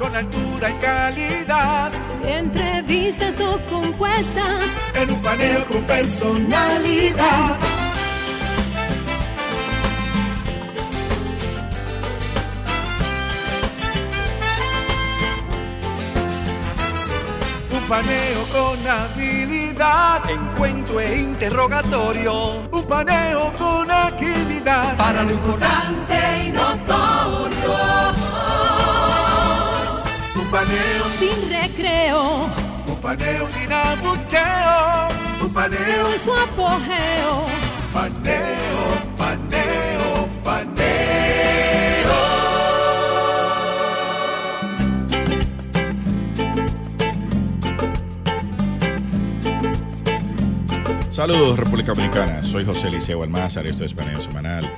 con altura y calidad. Entrevistas no compuestas, en un paneo con personalidad. Un paneo con habilidad, encuentro e interrogatorio. Un paneo con agilidad, para lo importante y notorio. Un paneo sin recreo, un paneo sin abucheo. Un paneo en su apogeo. Paneo, paneo, paneo. Saludos, República Dominicana. Soy José Eliseo Almazar y esto es Paneo Semanal.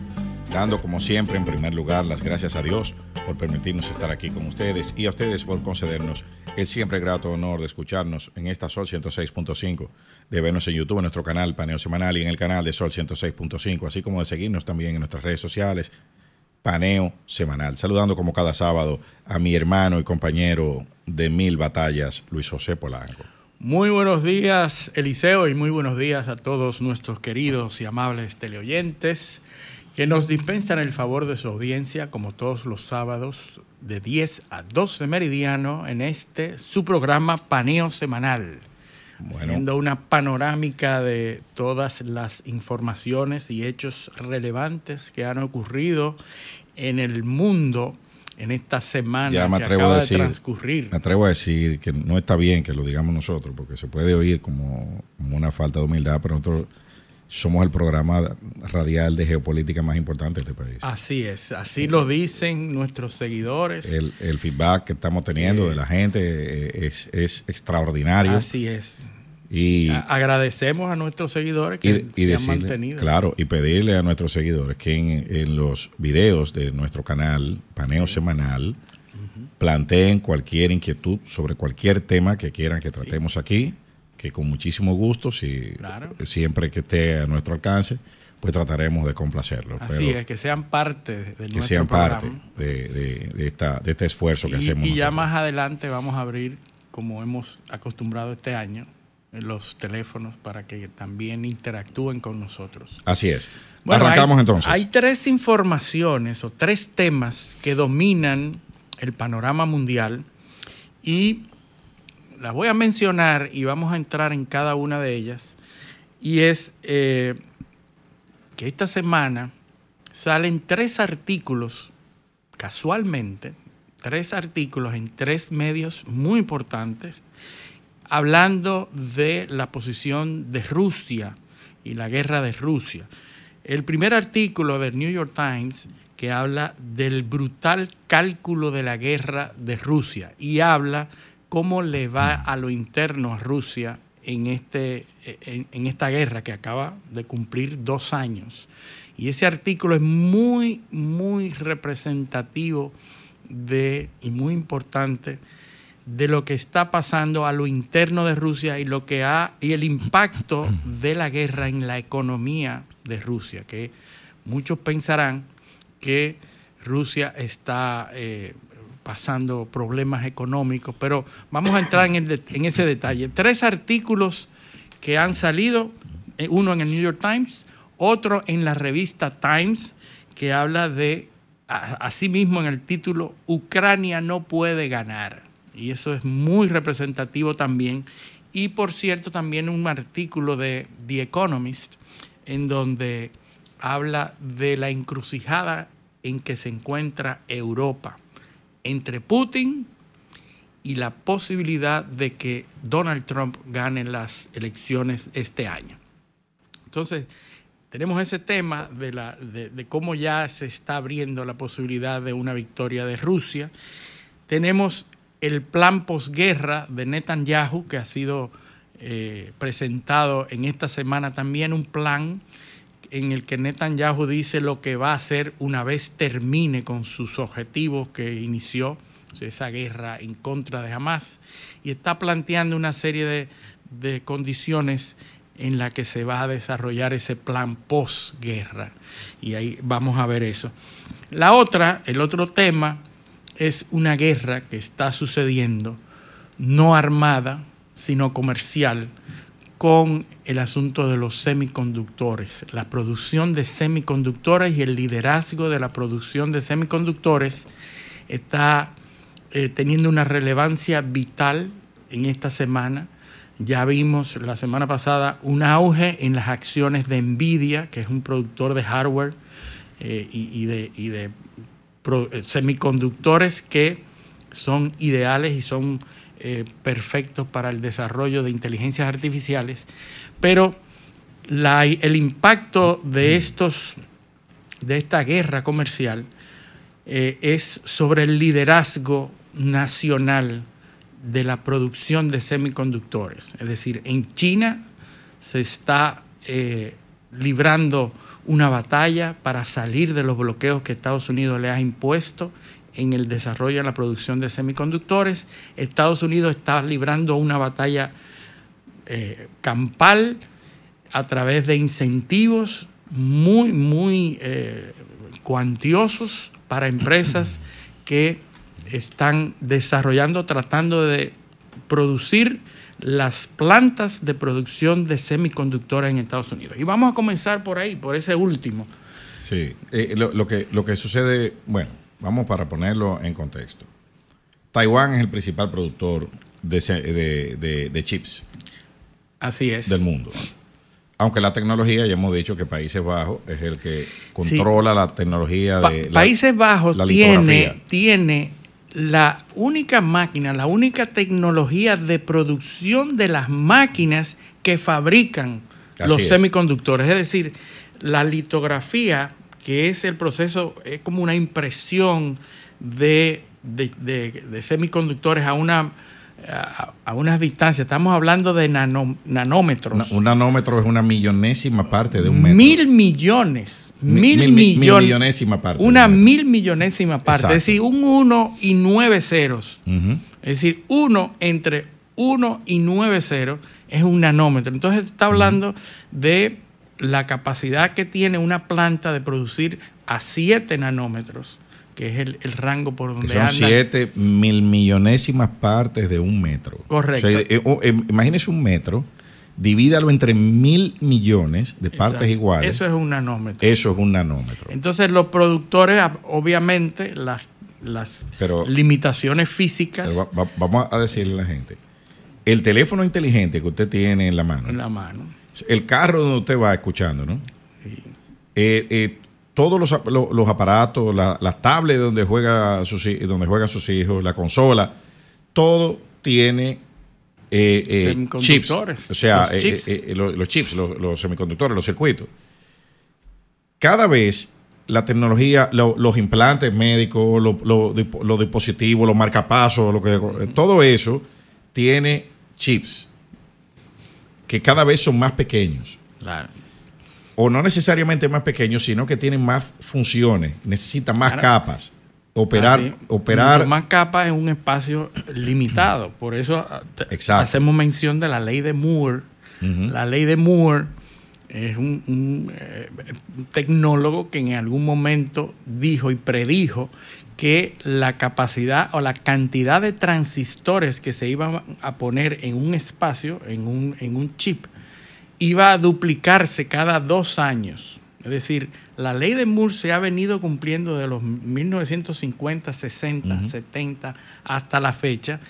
Dando, como siempre, en primer lugar, las gracias a Dios por permitirnos estar aquí con ustedes y a ustedes por concedernos el siempre grato honor de escucharnos en esta Sol 106.5, de vernos en YouTube, en nuestro canal Paneo Semanal y en el canal de Sol 106.5, así como de seguirnos también en nuestras redes sociales, Paneo Semanal. Saludando como cada sábado a mi hermano y compañero de mil batallas, Luis José Polanco. Muy buenos días, Eliseo, y muy buenos días a todos nuestros queridos y amables teleoyentes que nos dispensan el favor de su audiencia, como todos los sábados, de 10 a 12 meridiano, en este, su programa Paneo Semanal. Bueno. Haciendo una panorámica de todas las informaciones y hechos relevantes que han ocurrido en el mundo en esta semana que acaba de transcurrir. Me atrevo a decir que no está bien que lo digamos nosotros, porque se puede oír como una falta de humildad, pero nosotros somos el programa radial de geopolítica más importante de este país. Así es, así lo dicen nuestros seguidores. El feedback que estamos teniendo de la gente es extraordinario. Así es. Y agradecemos a nuestros seguidores que se han mantenido. Claro, y pedirle a nuestros seguidores que en los videos de nuestro canal, Paneo Semanal, planteen cualquier inquietud sobre cualquier tema que quieran que tratemos aquí, que con muchísimo gusto, siempre que esté a nuestro alcance, pues trataremos de complacerlo. Así es, que sean parte de nuestro programa. Que sean parte de este esfuerzo que hacemos. Y ya nosotros más adelante vamos a abrir, como hemos acostumbrado este año, los teléfonos para que también interactúen con nosotros. Así es. Bueno, arrancamos entonces. Hay tres informaciones o tres temas que dominan el panorama mundial y las voy a mencionar y vamos a entrar en cada una de ellas. Y es que esta semana salen tres artículos, casualmente, tres artículos en tres medios muy importantes hablando de la posición de Rusia y la guerra de Rusia. El primer artículo del New York Times que habla del brutal cálculo de la guerra de Rusia y habla cómo le va a lo interno a Rusia en esta guerra que acaba de cumplir 2 años. Y ese artículo es muy, muy representativo y muy importante de lo que está pasando a lo interno de Rusia y lo que y el impacto de la guerra en la economía de Rusia, que muchos pensarán que Rusia está pasando problemas económicos, pero vamos a entrar en ese detalle. Tres artículos que han salido, uno en el New York Times, otro en la revista Times, que habla de, así mismo en el título, Ucrania no puede ganar. Y eso es muy representativo también. Y por cierto, también un artículo de The Economist en donde habla de la encrucijada en que se encuentra Europa entre Putin y la posibilidad de que Donald Trump gane las elecciones este año. Entonces, tenemos ese tema de cómo ya se está abriendo la posibilidad de una victoria de Rusia. Tenemos el plan posguerra de Netanyahu, que ha sido presentado en esta semana también, un plan en el que Netanyahu dice lo que va a hacer una vez termine con sus objetivos que inició, o sea, esa guerra en contra de Hamás, y está planteando una serie de condiciones en las que se va a desarrollar ese plan posguerra. Y ahí vamos a ver eso. El otro tema es una guerra que está sucediendo, no armada, sino comercial, con el asunto de los semiconductores, la producción de semiconductores y el liderazgo de la producción de semiconductores está teniendo una relevancia vital en esta semana. Ya vimos la semana pasada un auge en las acciones de Nvidia, que es un productor de hardware y de semiconductores que son ideales y son perfectos para el desarrollo de inteligencias artificiales, pero el impacto de esta guerra comercial es sobre el liderazgo nacional de la producción de semiconductores. Es decir, en China se está librando una batalla para salir de los bloqueos que Estados Unidos le ha impuesto en el desarrollo de la producción de semiconductores. Estados Unidos está librando una batalla campal a través de incentivos muy, muy cuantiosos para empresas que están desarrollando, tratando de producir las plantas de producción de semiconductores en Estados Unidos. Y vamos a comenzar por ahí, por ese último. Sí, lo que sucede, bueno, vamos para ponerlo en contexto. Taiwán es el principal productor de chips. Así es. Del mundo. Aunque la tecnología, ya hemos dicho que Países Bajos es el que controla la tecnología de Países Bajos tiene la única máquina, la única tecnología de producción de las máquinas que fabrican los semiconductores. Es decir, la litografía, que es el proceso, es como una impresión de semiconductores a unas distancias. Estamos hablando de nanómetros. Un nanómetro es una millonésima parte de un metro. Mil millonésima parte. Una mil millonésima parte. Exacto. Es decir, un 1 y 9 ceros. Uh-huh. Es decir, 1 entre 1 y 9 ceros es un nanómetro. Entonces está hablando de la capacidad que tiene una planta de producir a 7 nanómetros, que es el rango por donde anda. Son 7 mil millonésimas partes de un metro. Correcto. O sea, imagínese un metro, divídalo entre 1,000,000,000 de partes iguales. Eso es un nanómetro. Entonces los productores, obviamente, las limitaciones físicas. Pero vamos a decirle a la gente, el teléfono inteligente que usted tiene en la mano. El carro donde usted va escuchando, ¿no? Sí. Todos los aparatos, las tablets donde juegan sus hijos, la consola, todo tiene chips. O sea, los semiconductores, los circuitos. Cada vez la tecnología, los implantes médicos, los dispositivos, los marcapasos, todo eso tiene chips, que cada vez son más pequeños. Claro. O no necesariamente más pequeños, sino que tienen más funciones, necesitan más capas. Operar más capas en un espacio limitado. Por eso hacemos mención de la ley de Moore. Uh-huh. La ley de Moore es un tecnólogo que en algún momento dijo y predijo que la capacidad o la cantidad de transistores que se iban a poner en un espacio, en un chip, iba a duplicarse cada 2 años. Es decir, la ley de Moore se ha venido cumpliendo de los 1950, 60, 70 hasta la fecha.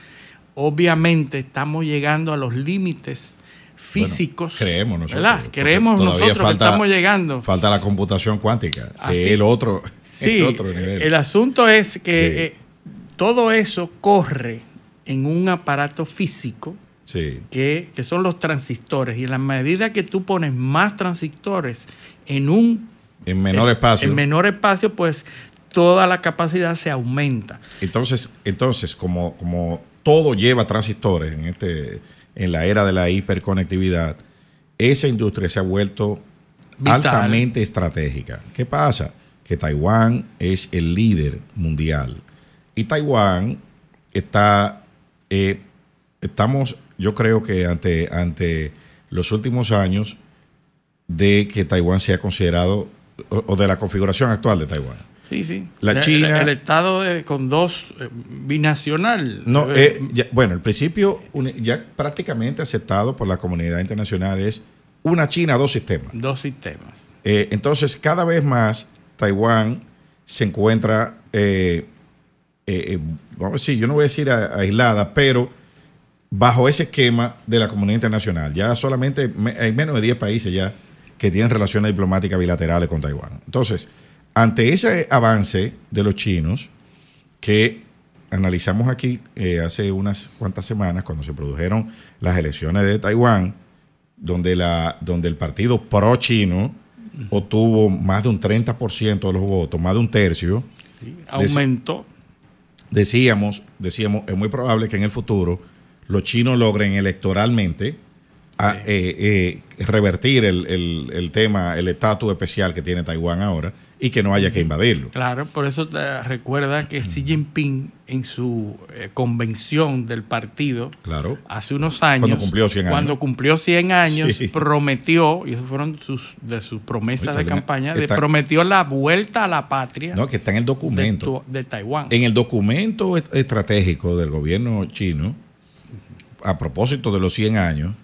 Obviamente estamos llegando a los límites físicos. Bueno, creemos nosotros. ¿Verdad? Creemos nosotros que estamos llegando. Falta la computación cuántica, que es el otro nivel. El asunto es que todo eso corre en un aparato físico que son los transistores. Y en la medida que tú pones más transistores en menor espacio, pues toda la capacidad se aumenta. Entonces como todo lleva transistores en la era de la hiperconectividad, esa industria se ha vuelto vital, altamente estratégica. ¿Qué pasa? Que Taiwán es el líder mundial. Y Taiwán estamos, yo creo que ante los últimos años de que Taiwán sea considerado, o de la configuración actual de Taiwán. Sí, sí. La China. El Estado con dos binacional. No, ya, bueno, el principio ya prácticamente aceptado por la comunidad internacional es una China, dos sistemas. Dos sistemas. Entonces, cada vez más Taiwán se encuentra, vamos a decir, yo no voy a decir aislada, pero bajo ese esquema de la comunidad internacional. Ya solamente hay menos de 10 países ya que tienen relaciones diplomáticas bilaterales con Taiwán. Entonces, ante ese avance de los chinos que analizamos aquí hace unas cuantas semanas cuando se produjeron las elecciones de Taiwán, donde el partido pro-chino obtuvo más de un 30% de los votos, más de un tercio. Sí, aumentó. Decíamos, es muy probable que en el futuro los chinos logren electoralmente revertir el tema, el estatus especial que tiene Taiwán ahora y que no haya que invadirlo. Claro, por eso recuerda que Xi Jinping en su convención del partido, claro, hace unos años, cuando cumplió 100 años, sí, prometió, y eso fueron sus promesas de campaña, prometió la vuelta a la patria. No, que está en el documento de Taiwán. En el documento estratégico del gobierno chino, a propósito de los 100 años,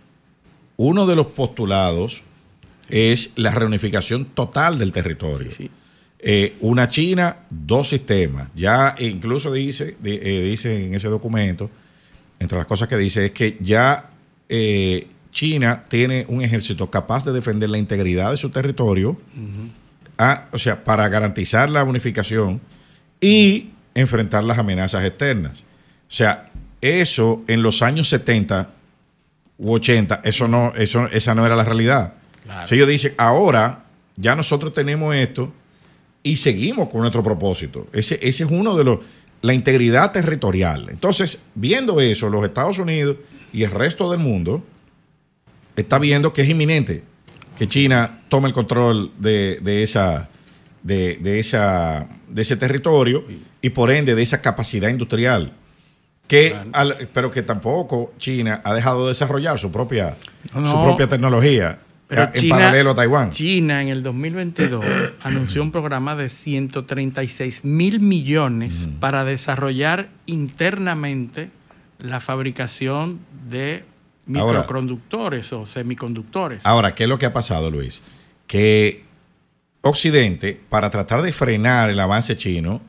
uno de los postulados es la reunificación total del territorio. Sí, sí. Una China, dos sistemas. Ya incluso dice en ese documento, entre las cosas que dice es que ya China tiene un ejército capaz de defender la integridad de su territorio, uh-huh, para garantizar la unificación y enfrentar las amenazas externas. O sea, eso en los años 70 u 80, esa no era la realidad. Claro. O sea, ellos dicen, ahora ya nosotros tenemos esto y seguimos con nuestro propósito. Ese es uno de los... La integridad territorial. Entonces, viendo eso, los Estados Unidos y el resto del mundo está viendo que es inminente que China tome el control de ese territorio y, por ende, de esa capacidad industrial. Pero que tampoco China ha dejado de desarrollar su propia tecnología. Pero en paralelo a Taiwán. China en el 2022 anunció un programa de 136 mil millones para desarrollar internamente la fabricación de microconductores o semiconductores. Ahora, ¿qué es lo que ha pasado, Luis? Que Occidente, para tratar de frenar el avance chino,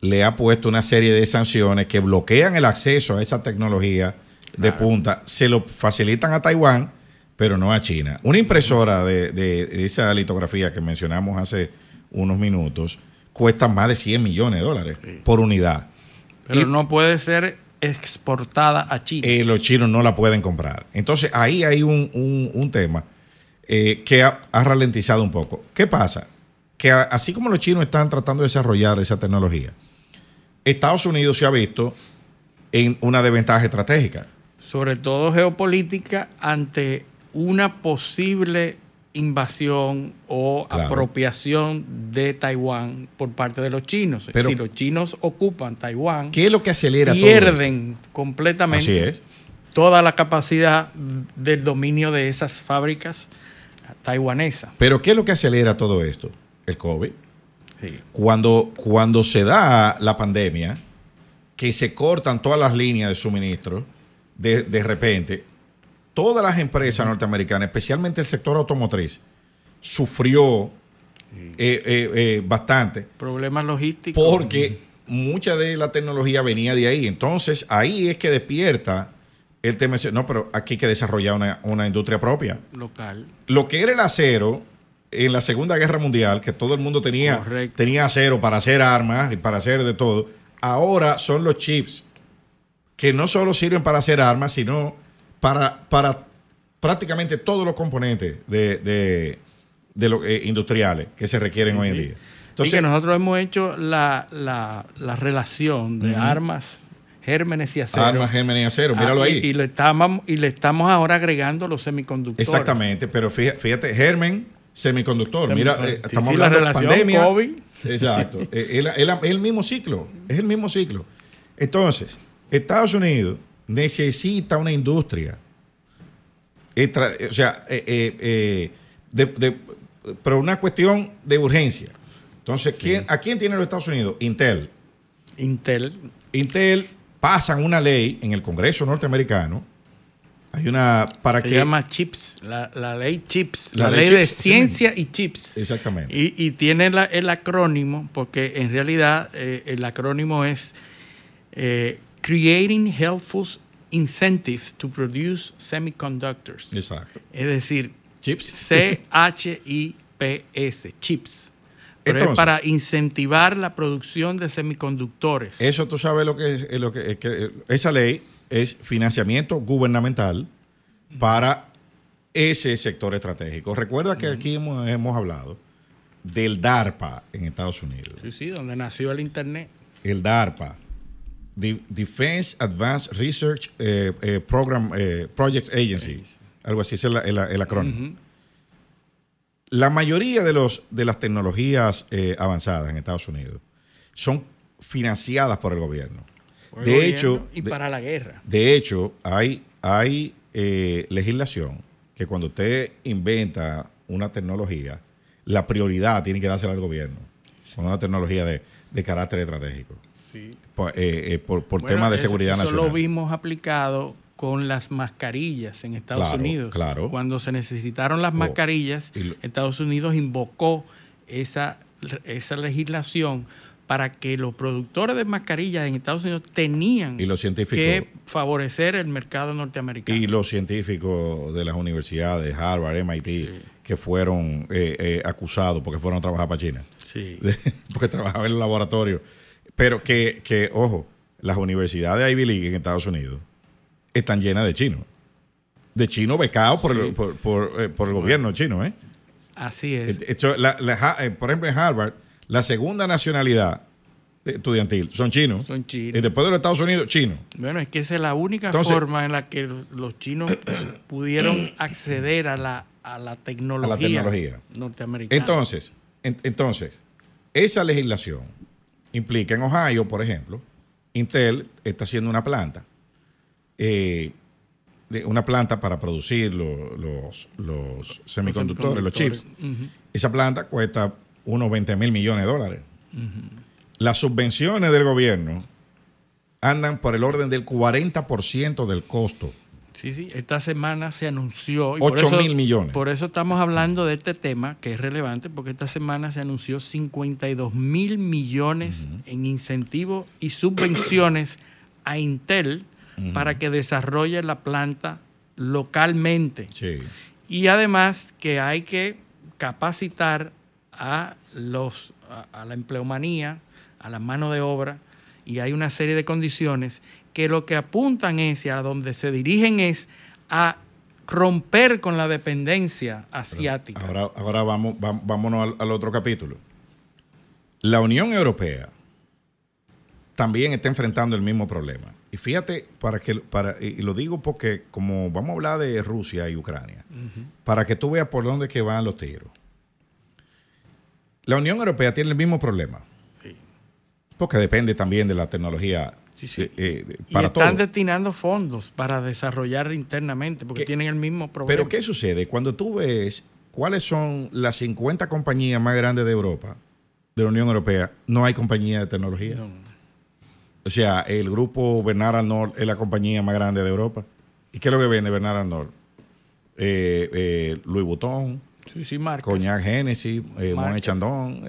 le ha puesto una serie de sanciones que bloquean el acceso a esa tecnología de punta. Se lo facilitan a Taiwán, pero no a China. Una impresora de esa litografía que mencionamos hace unos minutos cuesta más de $100 millones sí, por unidad. Pero no puede ser exportada a China. Los chinos no la pueden comprar. Entonces ahí hay un tema que ha ralentizado un poco. ¿Qué pasa? Que así como los chinos están tratando de desarrollar esa tecnología, Estados Unidos se ha visto en una desventaja estratégica. Sobre todo geopolítica ante una posible invasión o apropiación de Taiwán por parte de los chinos. Pero, si los chinos ocupan Taiwán, ¿qué es lo que acelera pierden todo completamente toda la capacidad del dominio de esas fábricas taiwanesas? Pero ¿qué es lo que acelera todo esto? El COVID. Sí. Cuando se da la pandemia, que se cortan todas las líneas de suministro, de repente... Todas las empresas norteamericanas, especialmente el sector automotriz, sufrió bastante. Problemas logísticos. Porque mucha de la tecnología venía de ahí. Entonces, ahí es que despierta el tema. No, pero aquí hay que desarrollar una industria propia. Local. Lo que era el acero en la Segunda Guerra Mundial, que todo el mundo tenía acero para hacer armas y para hacer de todo, ahora son los chips, que no solo sirven para hacer armas, sino... Para prácticamente todos los componentes de los industriales que se requieren, uh-huh, hoy en día. Entonces, y que nosotros hemos hecho la relación de, uh-huh, armas, gérmenes y acero. Armas, gérmenes y acero, míralo ahí. Y le estamos ahora agregando los semiconductores. Exactamente, pero fíjate, germen, semiconductor. Mira, estamos hablando de pandemia. COVID. Exacto, es el mismo ciclo, es el mismo ciclo. Entonces, Estados Unidos necesita una industria pero una cuestión de urgencia. Entonces, ¿a quién tiene los Estados Unidos? Intel pasan una ley en el Congreso norteamericano. Hay una para se que llama CHIPS, la ley CHIPS, la ley de ciencia y CHIPS. Exactamente. Y tiene el acrónimo, porque en realidad el acrónimo es Creating Helpful Incentives to Produce Semiconductors. Exacto. Es decir, CHIPS. CHIPS, CHIPS. Pero entonces, es para incentivar la producción de semiconductores. Eso tú sabes lo que es, esa ley es financiamiento gubernamental para ese sector estratégico. Recuerda que aquí hemos hablado del DARPA en Estados Unidos. Sí, sí, donde nació el Internet. El DARPA, Defense Advanced Research Program Projects Agency, algo así es el acrónimo. Uh-huh. La mayoría de las tecnologías avanzadas en Estados Unidos son financiadas por el gobierno. Para la guerra. De hecho, hay legislación que cuando usted inventa una tecnología, la prioridad tiene que dársela al gobierno. Con una tecnología de carácter estratégico. Sí. Por temas de seguridad nacional. Eso lo vimos aplicado con las mascarillas en Estados Unidos. Claro. Cuando se necesitaron las mascarillas, Estados Unidos invocó esa legislación para que los productores de mascarillas en Estados Unidos tenían que favorecer el mercado norteamericano. Y los científicos de las universidades, Harvard, MIT, que fueron acusados porque fueron a trabajar para China. Sí. Porque trabajaban en el laboratorio. Pero que ojo, las universidades Ivy League en Estados Unidos están llenas de chinos. De chinos becados por el gobierno chino. Así es. Esto, por ejemplo, en Harvard, la segunda nacionalidad estudiantil son chinos. Son chinos. Y después de los Estados Unidos, chinos. Bueno, es que esa es la única forma en la que los chinos pudieron acceder a la tecnología norteamericana. Entonces, esa legislación implica en Ohio, por ejemplo, Intel está haciendo una planta. Una planta para producir los semiconductores, los chips. Uh-huh. Esa planta cuesta unos $20 mil millones. Uh-huh. Las subvenciones del gobierno andan por el orden del 40% del costo. Sí, sí. Esta semana se anunció... 8 mil millones. Por eso estamos hablando de este tema, que es relevante, porque esta semana se anunció 52 mil millones en incentivos y subvenciones a Intel para que desarrolle la planta localmente. Sí. Y además que hay que capacitar a la empleomanía, a la mano de obra, y hay una serie de condiciones que lo que apuntan es, y a donde se dirigen es, a romper con la dependencia asiática. Pero ahora vámonos al otro capítulo. La Unión Europea también está enfrentando el mismo problema. Y fíjate, y lo digo porque como vamos a hablar de Rusia y Ucrania, para que tú veas por dónde que van los tiros. La Unión Europea tiene el mismo problema. Sí. Porque depende también de la tecnología. Sí, sí. Para y están destinando fondos para desarrollar internamente porque tienen el mismo problema. Pero ¿qué sucede? Cuando tú ves cuáles son las 50 compañías más grandes de Europa, de la Unión Europea, no hay compañía de tecnología. No. O sea, el grupo Bernard Arnault es la compañía más grande de Europa. ¿Y qué es lo que vende Bernard Arnault? Louis Vuitton, marcas. Cognac Genesis, Moët & Chandon,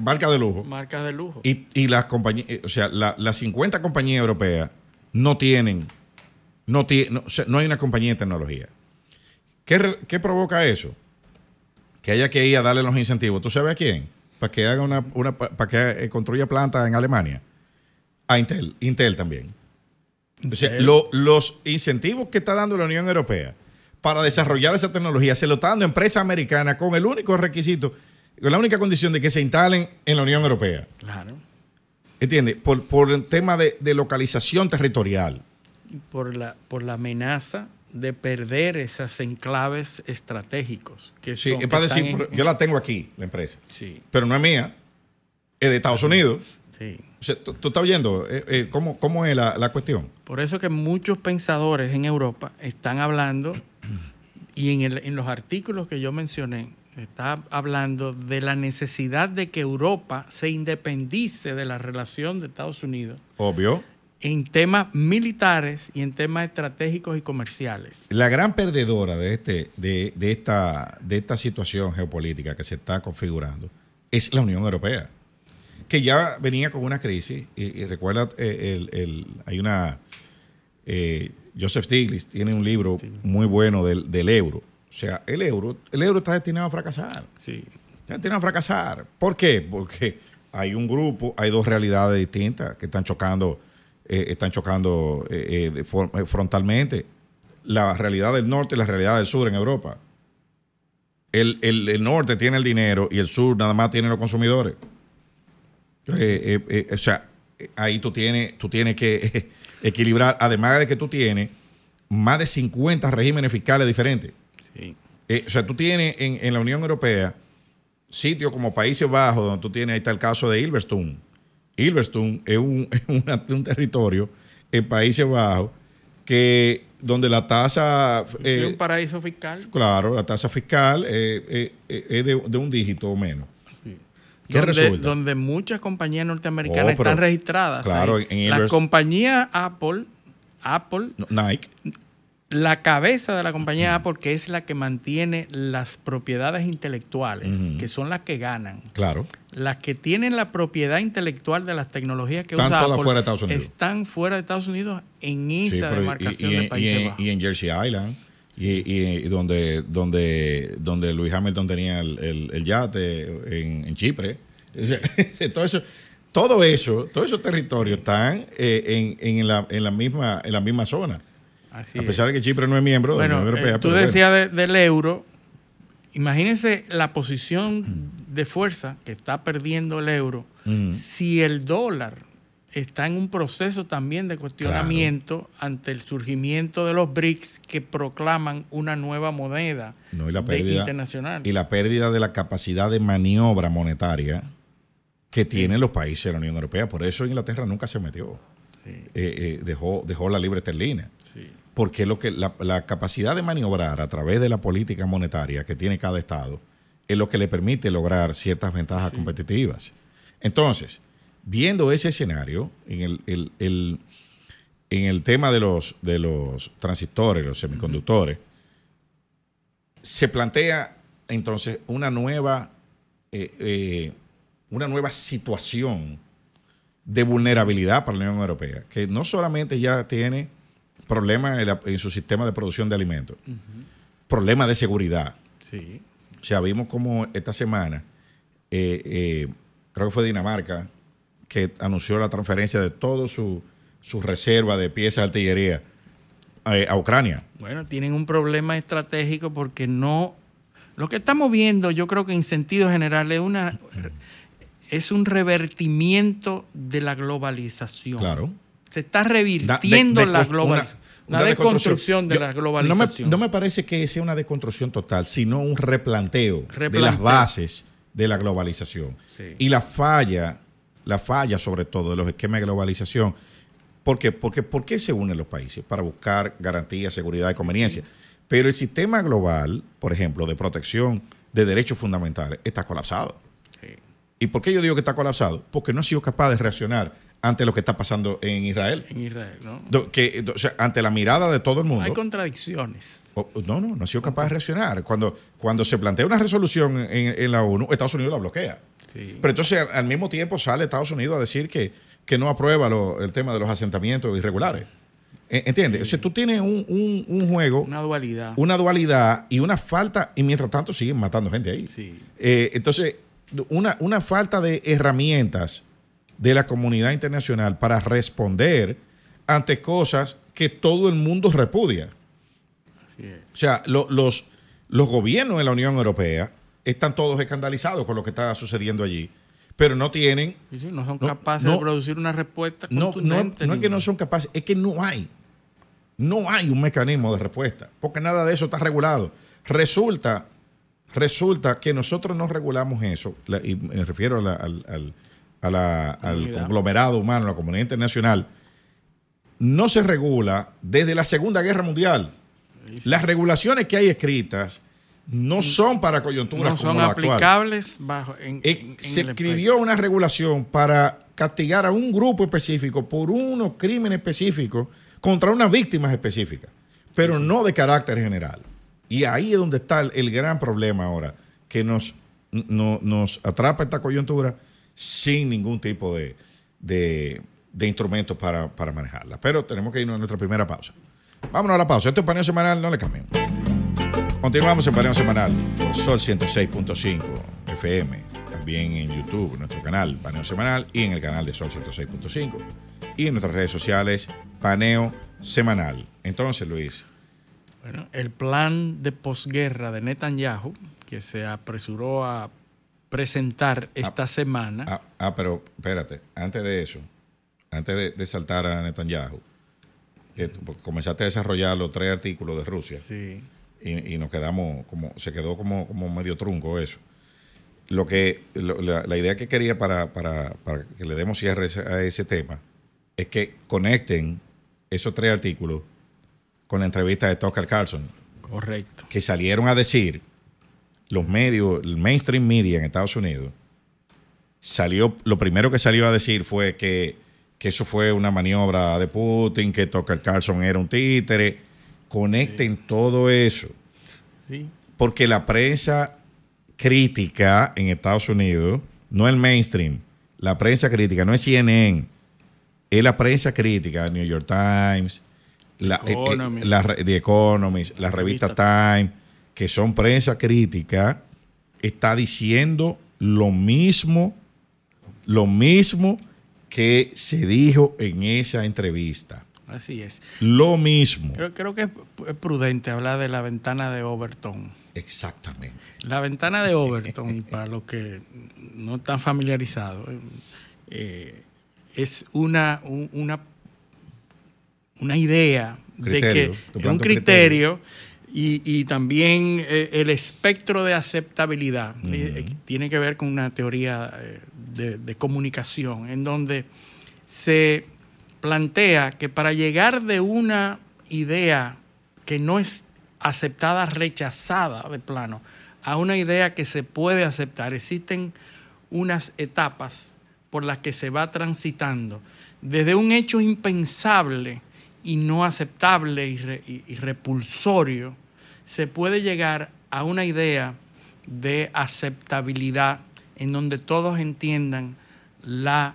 marcas de lujo. Marcas de lujo. Y las compañías, o sea, las 50 compañías europeas no hay una compañía de tecnología. ¿Qué provoca eso? Que haya que ir a darle los incentivos. ¿Tú sabes a quién? Para que haga para que construya plantas en Alemania. A Intel también. Intel. O sea, los incentivos que está dando la Unión Europea para desarrollar esa tecnología se lo está dando a empresas americanas con el único requisito, con la única condición de que se instalen en la Unión Europea. Claro. ¿Entiendes? Por el tema de localización territorial. Por la amenaza de perder esos enclaves estratégicos. Es para decir, yo la tengo aquí, la empresa. Sí. Pero no es mía, es de Estados Unidos. Sí. O sea, ¿tú estás viendo cómo es la cuestión? Por eso que muchos pensadores en Europa están hablando y en los artículos que yo mencioné está hablando de la necesidad de que Europa se independice de la relación de Estados Unidos. Obvio. En temas militares y en temas estratégicos y comerciales. La gran perdedora de esta situación geopolítica que se está configurando es la Unión Europea, que ya venía con una crisis. Y recuerda, hay una... Joseph Stiglitz tiene un libro muy bueno del euro. O sea, el euro está destinado a fracasar. Sí. Está destinado a fracasar. ¿Por qué? Porque hay un grupo, hay dos realidades distintas que están chocando frontalmente. La realidad del norte y la realidad del sur en Europa. El norte tiene el dinero y el sur nada más tiene los consumidores. O sea, ahí tú tienes que equilibrar. Además de que tú tienes más de 50 regímenes fiscales diferentes. Sí. O sea, tú tienes en la Unión Europea sitios como Países Bajos, donde tú tienes, ahí está el caso de Hilversum. Hilversum es un territorio en Países Bajos donde la tasa... ¿Es un paraíso fiscal? Claro, la tasa fiscal es de un dígito o menos. Sí. Donde muchas compañías norteamericanas están registradas. Claro, ¿sí? La compañía Apple no, Nike. La cabeza de la compañía Apple, que es la que mantiene las propiedades intelectuales, que son las que ganan. Claro. Las que tienen la propiedad intelectual de las tecnologías que usa Apple fuera de Estados Unidos. Están fuera de Estados Unidos en esa demarcación de Países Bajos. Y en Jersey Island, y donde Lewis Hamilton tenía el yate en Chipre. O sea, todos esos territorios están en la misma zona. Así a pesar de que Chipre no es miembro de la Unión Europea. Tú decías del euro. Imagínense la posición de fuerza que está perdiendo el euro si el dólar está en un proceso también de cuestionamiento ante el surgimiento de los BRICS, que proclaman una nueva moneda internacional. Y la pérdida de la capacidad de maniobra monetaria que tienen los países de la Unión Europea. Por eso Inglaterra nunca se metió. Sí. Dejó la libra esterlina. Sí. Porque la capacidad de maniobrar a través de la política monetaria que tiene cada estado es lo que le permite lograr ciertas ventajas competitivas. Entonces, viendo ese escenario, en el tema de los transistores, los semiconductores, se plantea entonces una nueva situación de vulnerabilidad para la Unión Europea, que no solamente ya tiene problemas en su sistema de producción de alimentos, problemas de seguridad. Sí. O sea, vimos como esta semana, creo que fue Dinamarca, que anunció la transferencia de toda su reserva de piezas de artillería a Ucrania. Bueno, tienen un problema estratégico porque no... Lo que estamos viendo, yo creo que en sentido general es una... Es un revertimiento de la globalización. Claro. Se está revirtiendo la desconstrucción de la globalización. No me parece que sea una desconstrucción total, sino un replanteo de las bases de la globalización. Sí. Y la falla sobre todo de los esquemas de globalización. ¿Por qué se unen los países? Para buscar garantía, seguridad y conveniencia. Sí. Pero el sistema global, por ejemplo, de protección de derechos fundamentales, está colapsado. ¿Y por qué yo digo que está colapsado? Porque no ha sido capaz de reaccionar ante lo que está pasando en Israel. En Israel, ¿no? O sea, ante la mirada de todo el mundo. Hay contradicciones. No ha sido capaz de reaccionar. Cuando se plantea una resolución en la ONU, Estados Unidos la bloquea. Sí. Pero entonces, al mismo tiempo, sale Estados Unidos a decir que no aprueba el tema de los asentamientos irregulares. ¿Entiendes? Sí. O sea, tú tienes un juego... Una dualidad y una falta... Y mientras tanto siguen matando gente ahí. Sí. Entonces... Una falta de herramientas de la comunidad internacional para responder ante cosas que todo el mundo repudia. Así es. O sea, los gobiernos de la Unión Europea están todos escandalizados con lo que está sucediendo allí, pero no tienen... Sí, no son capaces de producir una respuesta contundente. No es que no son capaces, es que no hay un mecanismo de respuesta, porque nada de eso está regulado. Resulta que nosotros no regulamos eso, y me refiero al conglomerado humano, la comunidad internacional, no se regula desde la Segunda Guerra Mundial. Las regulaciones que hay escritas no son para coyunturas, no como son aplicables actual. Bajo se escribió una regulación para castigar a un grupo específico por unos crímenes específicos contra unas víctimas específicas, pero no de carácter general. Y ahí es donde está el gran problema ahora, que nos atrapa esta coyuntura sin ningún tipo de instrumentos para manejarla. Pero tenemos que irnos a nuestra primera pausa. Vámonos a la pausa. Esto es Paneo Semanal, no le cambien. Continuamos en Paneo Semanal por Sol 106.5 FM, también en YouTube, nuestro canal Paneo Semanal, y en el canal de Sol 106.5 y en nuestras redes sociales Paneo Semanal. Entonces, Luis. Bueno, el plan de posguerra de Netanyahu, que se apresuró a presentar esta semana. Pero espérate, antes de eso, antes de saltar a Netanyahu, que comenzaste a desarrollar los 3 artículos de Rusia. Sí. Y nos quedamos se quedó como medio trunco eso. La idea que quería para que le demos cierre a ese tema es que conecten esos 3 artículos con la entrevista de Tucker Carlson. Correcto. Que salieron a decir los medios, el mainstream media en Estados Unidos, lo primero que salió a decir fue que eso fue una maniobra de Putin, que Tucker Carlson era un títere. Conecten todo eso. Sí. Porque la prensa crítica en Estados Unidos, no el mainstream, la prensa crítica, no es CNN, es la prensa crítica, New York Times, The Economist, la revista Time, que son prensa crítica, está diciendo lo mismo que se dijo en esa entrevista. Así es. Lo mismo. Creo que es prudente hablar de la ventana de Overton. Exactamente. La ventana de Overton, para los que no están familiarizados, es una idea criterio, de que es un criterio y también el espectro de aceptabilidad. Uh-huh. Tiene que ver con una teoría de comunicación en donde se plantea que para llegar de una idea que no es aceptada, rechazada de plano, a una idea que se puede aceptar, existen unas etapas por las que se va transitando. Desde un hecho impensable y no aceptable y repulsorio, se puede llegar a una idea de aceptabilidad en donde todos entiendan la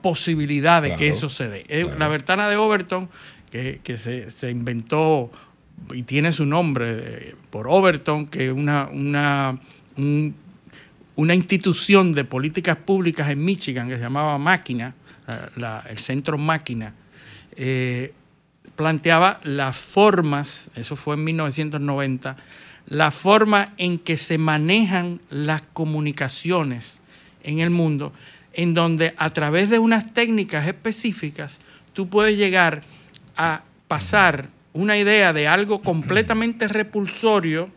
posibilidad de que eso se dé. Claro. La ventana de Overton, que se inventó y tiene su nombre por Overton, que es una institución de políticas públicas en Michigan que se llamaba Máquina, el Centro Máquina, planteaba las formas, eso fue en 1990, la forma en que se manejan las comunicaciones en el mundo, en donde a través de unas técnicas específicas tú puedes llegar a pasar una idea de algo completamente repulsorio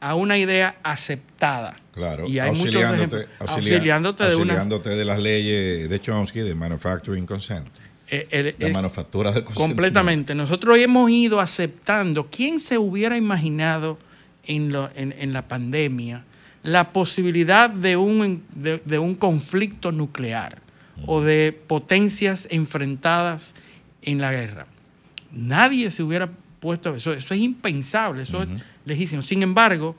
a una idea aceptada. Claro, y hay auxiliándote de las leyes de Chomsky, de Manufacturing Consent, la manufactura del consentimiento. Completamente. Nosotros hemos ido aceptando. ¿Quién se hubiera imaginado en la pandemia la posibilidad de un conflicto nuclear o de potencias enfrentadas en la guerra? Nadie se hubiera puesto eso. Eso es impensable, eso es lejísimo. Sin embargo,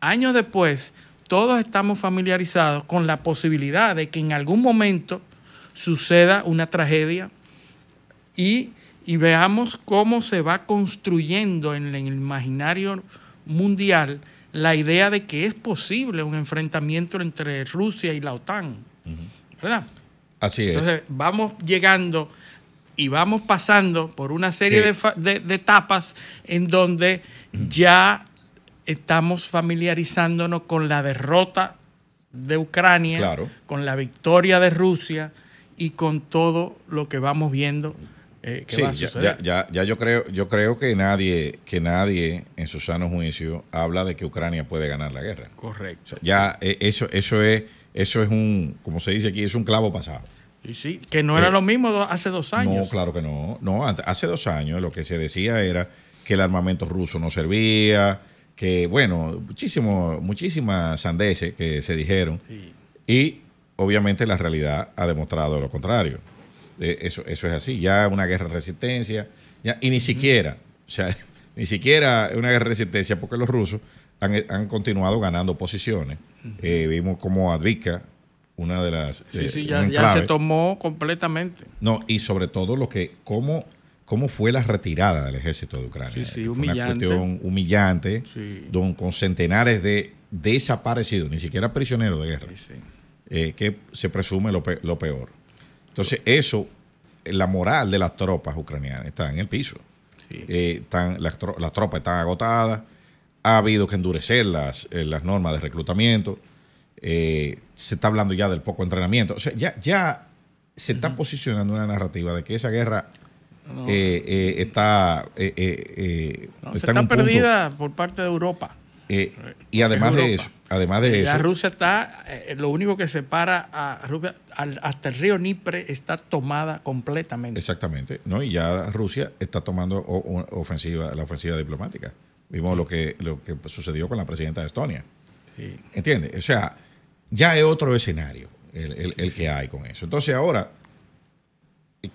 años después, todos estamos familiarizados con la posibilidad de que en algún momento suceda una tragedia y veamos cómo se va construyendo en el imaginario mundial la idea de que es posible un enfrentamiento entre Rusia y la OTAN. Uh-huh. ¿Verdad? Así es. Entonces, vamos llegando y vamos pasando por una serie de etapas en donde ya estamos familiarizándonos con la derrota de Ucrania, claro, con la victoria de Rusia y con todo lo que vamos viendo que va a suceder. Ya yo creo que nadie en su sano juicio habla de que Ucrania puede ganar la guerra. Correcto. Ya eso es un, como se dice aquí, es un clavo pasado. Sí, que no era lo mismo hace 2 años. No, claro que no. Hace 2 años lo que se decía era que el armamento ruso no servía, que, bueno, muchísimas sandeces que se dijeron. Sí. Y, obviamente, la realidad ha demostrado lo contrario. Eso es así. Ya una guerra de resistencia, y ni siquiera, o sea, ni siquiera una guerra de resistencia, porque los rusos han continuado ganando posiciones. Vimos cómo Advika, una de las... ya se tomó completamente. No, y sobre todo lo que... ¿Cómo fue la retirada del ejército de Ucrania? Sí, humillante. Una cuestión humillante, sí. Con centenares de desaparecidos, ni siquiera prisioneros de guerra, sí. Que se presume lo peor. Entonces, eso, la moral de las tropas ucranianas está en el piso. Sí. Las tropas están agotadas, ha habido que endurecer las normas de reclutamiento, se está hablando ya del poco entrenamiento. O sea, ya se está posicionando una narrativa de que esa guerra... está perdida por parte de Europa. Y además de eso, la Rusia está, lo único que separa a Rusia hasta el río Dnieper está tomada completamente. Exactamente, ¿no? Y ya Rusia está tomando la ofensiva diplomática. Vimos lo que sucedió con la presidenta de Estonia. Sí. ¿Entiendes? O sea, ya es otro escenario el que hay con eso. Entonces ahora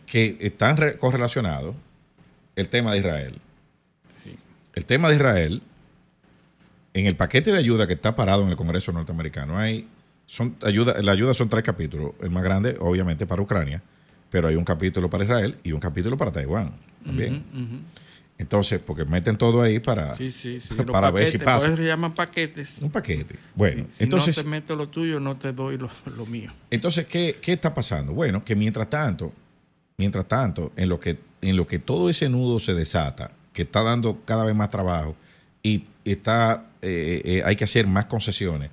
que están correlacionados el tema de Israel. Sí. El tema de Israel, en el paquete de ayuda que está parado en el Congreso norteamericano, son 3 capítulos. El más grande, obviamente, para Ucrania, pero hay un capítulo para Israel y un capítulo para Taiwán también. Entonces, porque meten todo ahí para ver si pasa. Por eso se llaman paquetes. Un paquete. Bueno, sí, entonces... Si no te meto lo tuyo, no te doy lo mío. Entonces, ¿qué está pasando? Bueno, que mientras tanto, en lo que todo ese nudo se desata, que está dando cada vez más trabajo y hay que hacer más concesiones,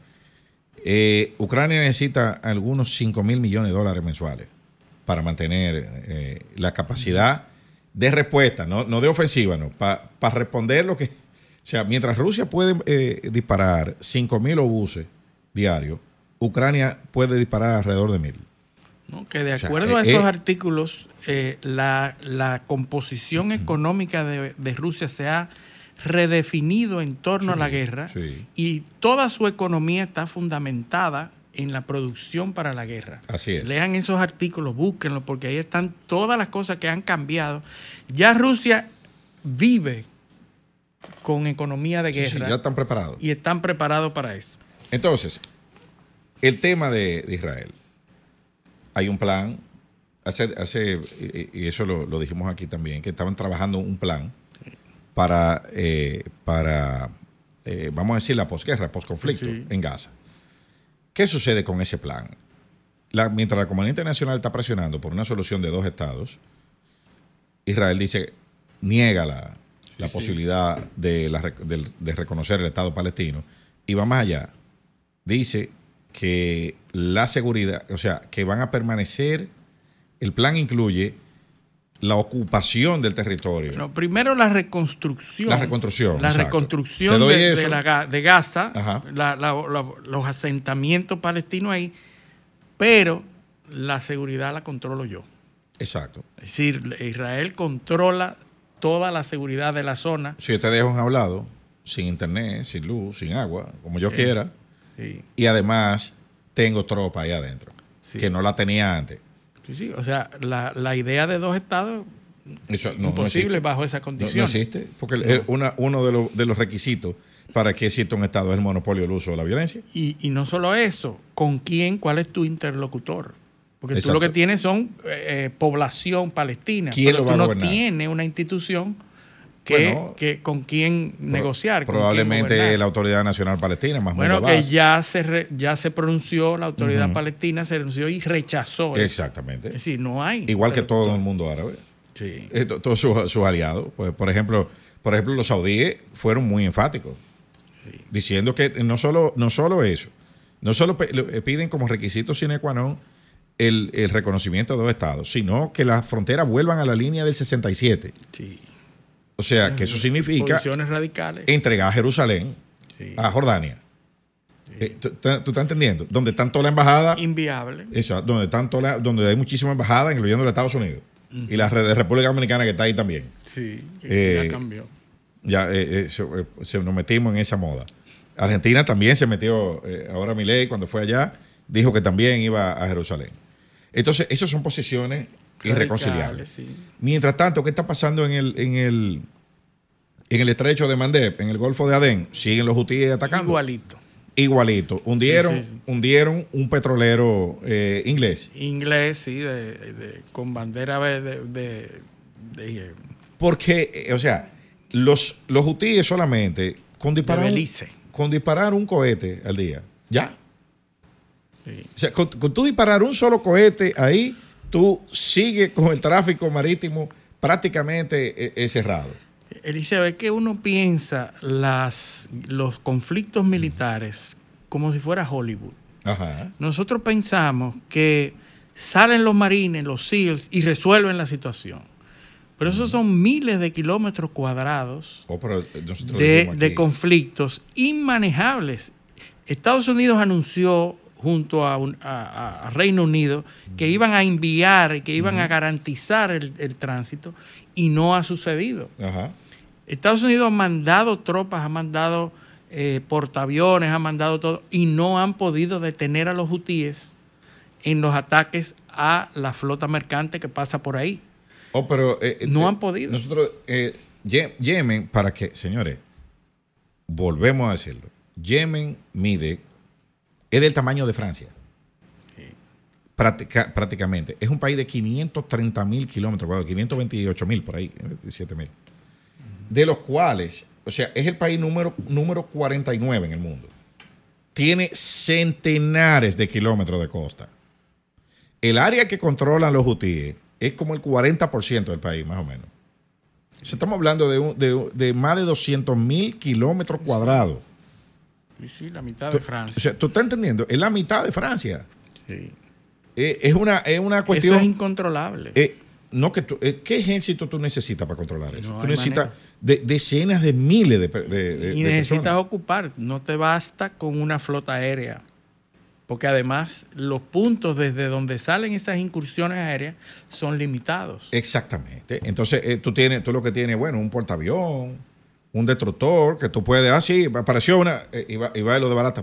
Ucrania necesita algunos 5.000 millones de dólares mensuales para mantener la capacidad de respuesta, no de ofensiva, no, para responder lo que... O sea, mientras Rusia puede disparar 5.000 obuses diarios, Ucrania puede disparar alrededor de 1.000. ¿No? Que de acuerdo a esos artículos, la composición económica de Rusia se ha redefinido en torno a la guerra, y toda su economía está fundamentada en la producción para la guerra. Así es. Lean esos artículos, búsquenlos, porque ahí están todas las cosas que han cambiado. Ya Rusia vive con economía de guerra. Sí, ya están preparados. Y están preparados para eso. Entonces, el tema de Israel. Hay un plan, y eso lo dijimos aquí también, que estaban trabajando un plan para vamos a decir, la posguerra, posconflicto en Gaza. ¿Qué sucede con ese plan? Mientras la comunidad internacional está presionando por una solución de 2 estados, Israel dice, niega la posibilidad de reconocer el Estado palestino, y va más allá. Dice que la seguridad, o sea, que van a permanecer, el plan incluye la ocupación del territorio. Bueno, primero la reconstrucción. La reconstrucción de Gaza, los asentamientos palestinos ahí, pero la seguridad la controlo yo. Exacto. Es decir, Israel controla toda la seguridad de la zona. Si yo te dejo enjaulado, sin internet, sin luz, sin agua, como yo quiera. Sí. Y además tengo tropa ahí adentro, que no la tenía antes. Sí, o sea, la idea de 2 estados es imposible bajo esa condición. No existe, porque uno de los requisitos para que exista un Estado es el monopolio del uso de la violencia. Y no solo eso, ¿con quién? ¿Cuál es tu interlocutor? Porque tú lo que tienes son población palestina, pero tú no tienes una institución... Que con quién negociar. Probablemente la Autoridad Nacional Palestina, más o menos. Bueno, que ya se pronunció, la Autoridad Palestina se pronunció y rechazó. Exactamente. Es decir, no hay. Igual que todo el mundo árabe. Sí. Todos sus aliados. Pues, por ejemplo, los saudíes fueron muy enfáticos, diciendo que no solo eso, no solo piden como requisito sine qua non el reconocimiento de 2 estados, sino que las fronteras vuelvan a la línea del 67. Sí. O sea, que eso significa entregar a Jerusalén a Jordania. Sí. ¿Tú estás entendiendo? Donde están todas las embajadas... Inviable. Eso, donde hay muchísimas embajadas, incluyendo los Estados Unidos. Y la República Dominicana, que está ahí también. Sí, ya cambió. ya nos metimos en esa moda. Argentina también se metió, ahora Milei cuando fue allá, dijo que también iba a Jerusalén. Entonces, esas son posiciones irreconciliables. Sí. Mientras tanto, ¿qué está pasando en el estrecho de Mandeb, en el Golfo de Adén? Siguen los hutíes atacando. Igualito. Hundieron un petrolero inglés. Inglés, sí, con bandera verde. Porque, o sea, los hutíes solamente con disparar un cohete al día, ya. Sí. O sea, con tú disparar un solo cohete ahí, tú sigues con el tráfico marítimo prácticamente cerrado. Eliseo, es que uno piensa los conflictos militares como si fuera Hollywood. Ajá. Nosotros pensamos que salen los marines, los SEALs, y resuelven la situación. Pero esos son miles de kilómetros cuadrados de conflictos inmanejables. Estados Unidos anunció junto a Reino Unido que iban a enviar, que iban a garantizar el tránsito, y no ha sucedido. Ajá. Estados Unidos ha mandado tropas, ha mandado portaaviones, ha mandado todo, y no han podido detener a los hutíes en los ataques a la flota mercante que pasa por ahí. Pero no han podido. Nosotros, Yemen, para que, señores, volvemos a decirlo, Yemen es del tamaño de Francia. Sí. Prácticamente. Es un país de 530.000 kilómetros cuadrados, 528.000 por ahí, 7.000. De los cuales, o sea, es el país número 49 en el mundo. Tiene centenares de kilómetros de costa. El área que controlan los hutíes es como el 40% del país, más o menos. O sea, estamos hablando de más de 200.000 kilómetros cuadrados. Sí, la mitad de Francia. O sea, ¿tú estás entendiendo? Es la mitad de Francia. Sí. Es una cuestión... Eso es incontrolable. ¿Qué ejército tú necesitas para controlar eso? No, tú necesitas decenas de miles de personas. Y necesitas ocupar. No te basta con una flota aérea. Porque además los puntos desde donde salen esas incursiones aéreas son limitados. Exactamente. Entonces tú lo que tienes, bueno, un portaavión, un destructor, que tú puedes, apareció una, y va de lo de barata.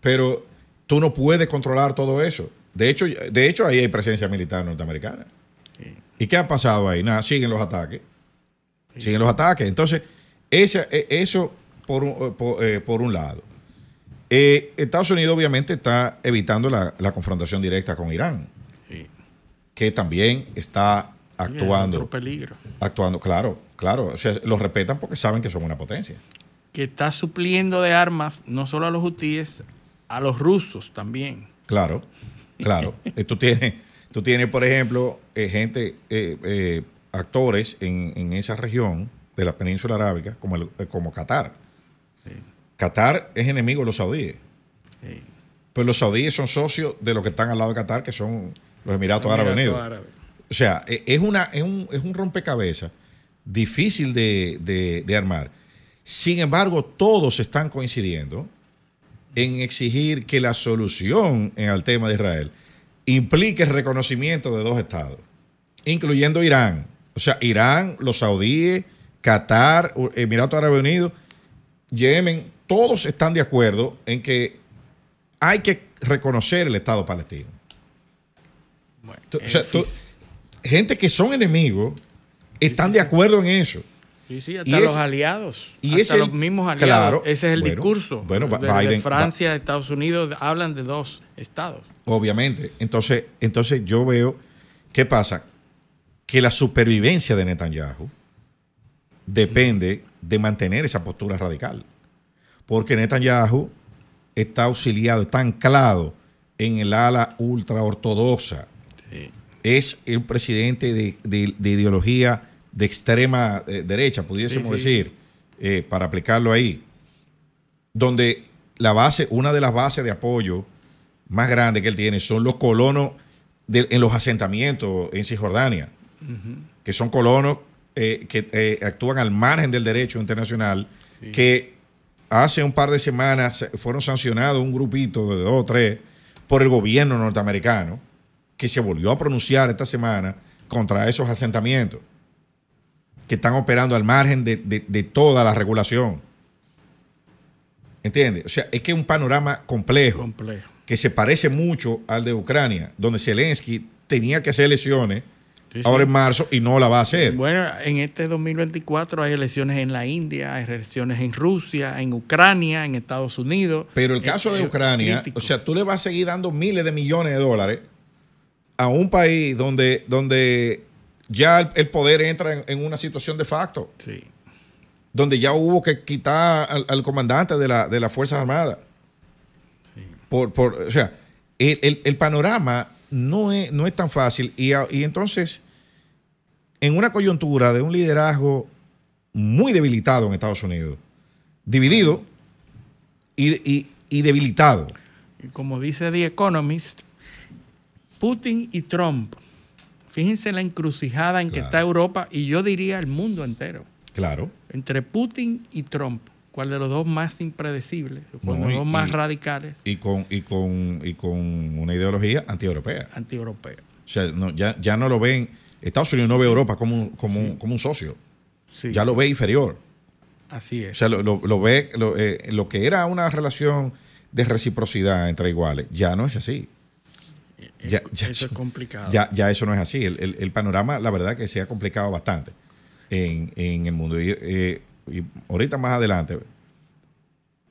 Pero tú no puedes controlar todo eso. De hecho ahí hay presencia militar norteamericana. Sí. ¿Y qué ha pasado ahí? Nada, siguen los ataques. Sí. Siguen los ataques. Entonces, eso por un lado. Estados Unidos obviamente está evitando la confrontación directa con Irán, sí, que también está actuando. Es otro peligro. Actuando, claro. O sea, los respetan porque saben que son una potencia. Que está supliendo de armas no solo a los hutíes, a los rusos también. Claro. Tú tienes, por ejemplo, actores en esa región de la península arábica como Qatar. Sí. Qatar es enemigo de los saudíes. Sí. Pero los saudíes son socios de los que están al lado de Qatar, que son los Emiratos Árabes Unidos. O sea, es un rompecabezas difícil de armar. Sin embargo, todos están coincidiendo en exigir que la solución al tema de Israel implique el reconocimiento de dos estados, incluyendo Irán. O sea, Irán, los saudíes, Qatar, Emiratos Árabes Unidos, Yemen, todos están de acuerdo en que hay que reconocer el Estado palestino. Bueno, gente que son enemigos están de acuerdo en eso. Sí, hasta los aliados. Y hasta los mismos aliados. Claro, ese es el discurso. Bueno, Biden, Francia, Estados Unidos hablan de dos estados. Obviamente. Entonces yo veo, ¿qué pasa? Que la supervivencia de Netanyahu depende de mantener esa postura radical. Porque Netanyahu está auxiliado, está anclado en el ala ultraortodoxa. Sí. Es el presidente de ideología de extrema derecha, pudiésemos decir, para aplicarlo ahí. Donde una de las bases de apoyo más grandes que él tiene son los colonos en los asentamientos en Cisjordania, que son colonos que actúan al margen del derecho internacional, sí, que hace un par de semanas fueron sancionados un grupito de 2 o 3 por el gobierno norteamericano, que se volvió a pronunciar esta semana contra esos asentamientos. que están operando al margen de toda la regulación. ¿Entiendes? O sea, es que es un panorama complejo que se parece mucho al de Ucrania, donde Zelensky tenía que hacer elecciones ahora en marzo y no la va a hacer. Bueno, en este 2024 hay elecciones en la India, hay elecciones en Rusia, en Ucrania, en Estados Unidos. Pero el caso de Ucrania, crítico. O sea, tú le vas a seguir dando miles de millones de dólares a un país donde ya el poder entra en una situación de facto. Sí. Donde ya hubo que quitar al comandante de las Fuerzas Armadas. Sí. O sea, el panorama no es tan fácil. Y entonces, en una coyuntura de un liderazgo muy debilitado en Estados Unidos, dividido y debilitado. Y como dice The Economist, Putin y Trump, fíjense la encrucijada en que está Europa y yo diría el mundo entero. Claro. Entre Putin y Trump, ¿cuál de los dos más impredecibles? ¿Cuál de los dos más radicales? Y con una ideología antieuropea. O sea, ya no lo ven. Estados Unidos no ve a Europa como un socio. Sí. Ya lo ve inferior. Así es. O sea, lo que era una relación de reciprocidad entre iguales, ya no es así. Eso es complicado. Ya eso no es así. El panorama, la verdad, que se ha complicado bastante en el mundo. Y ahorita más adelante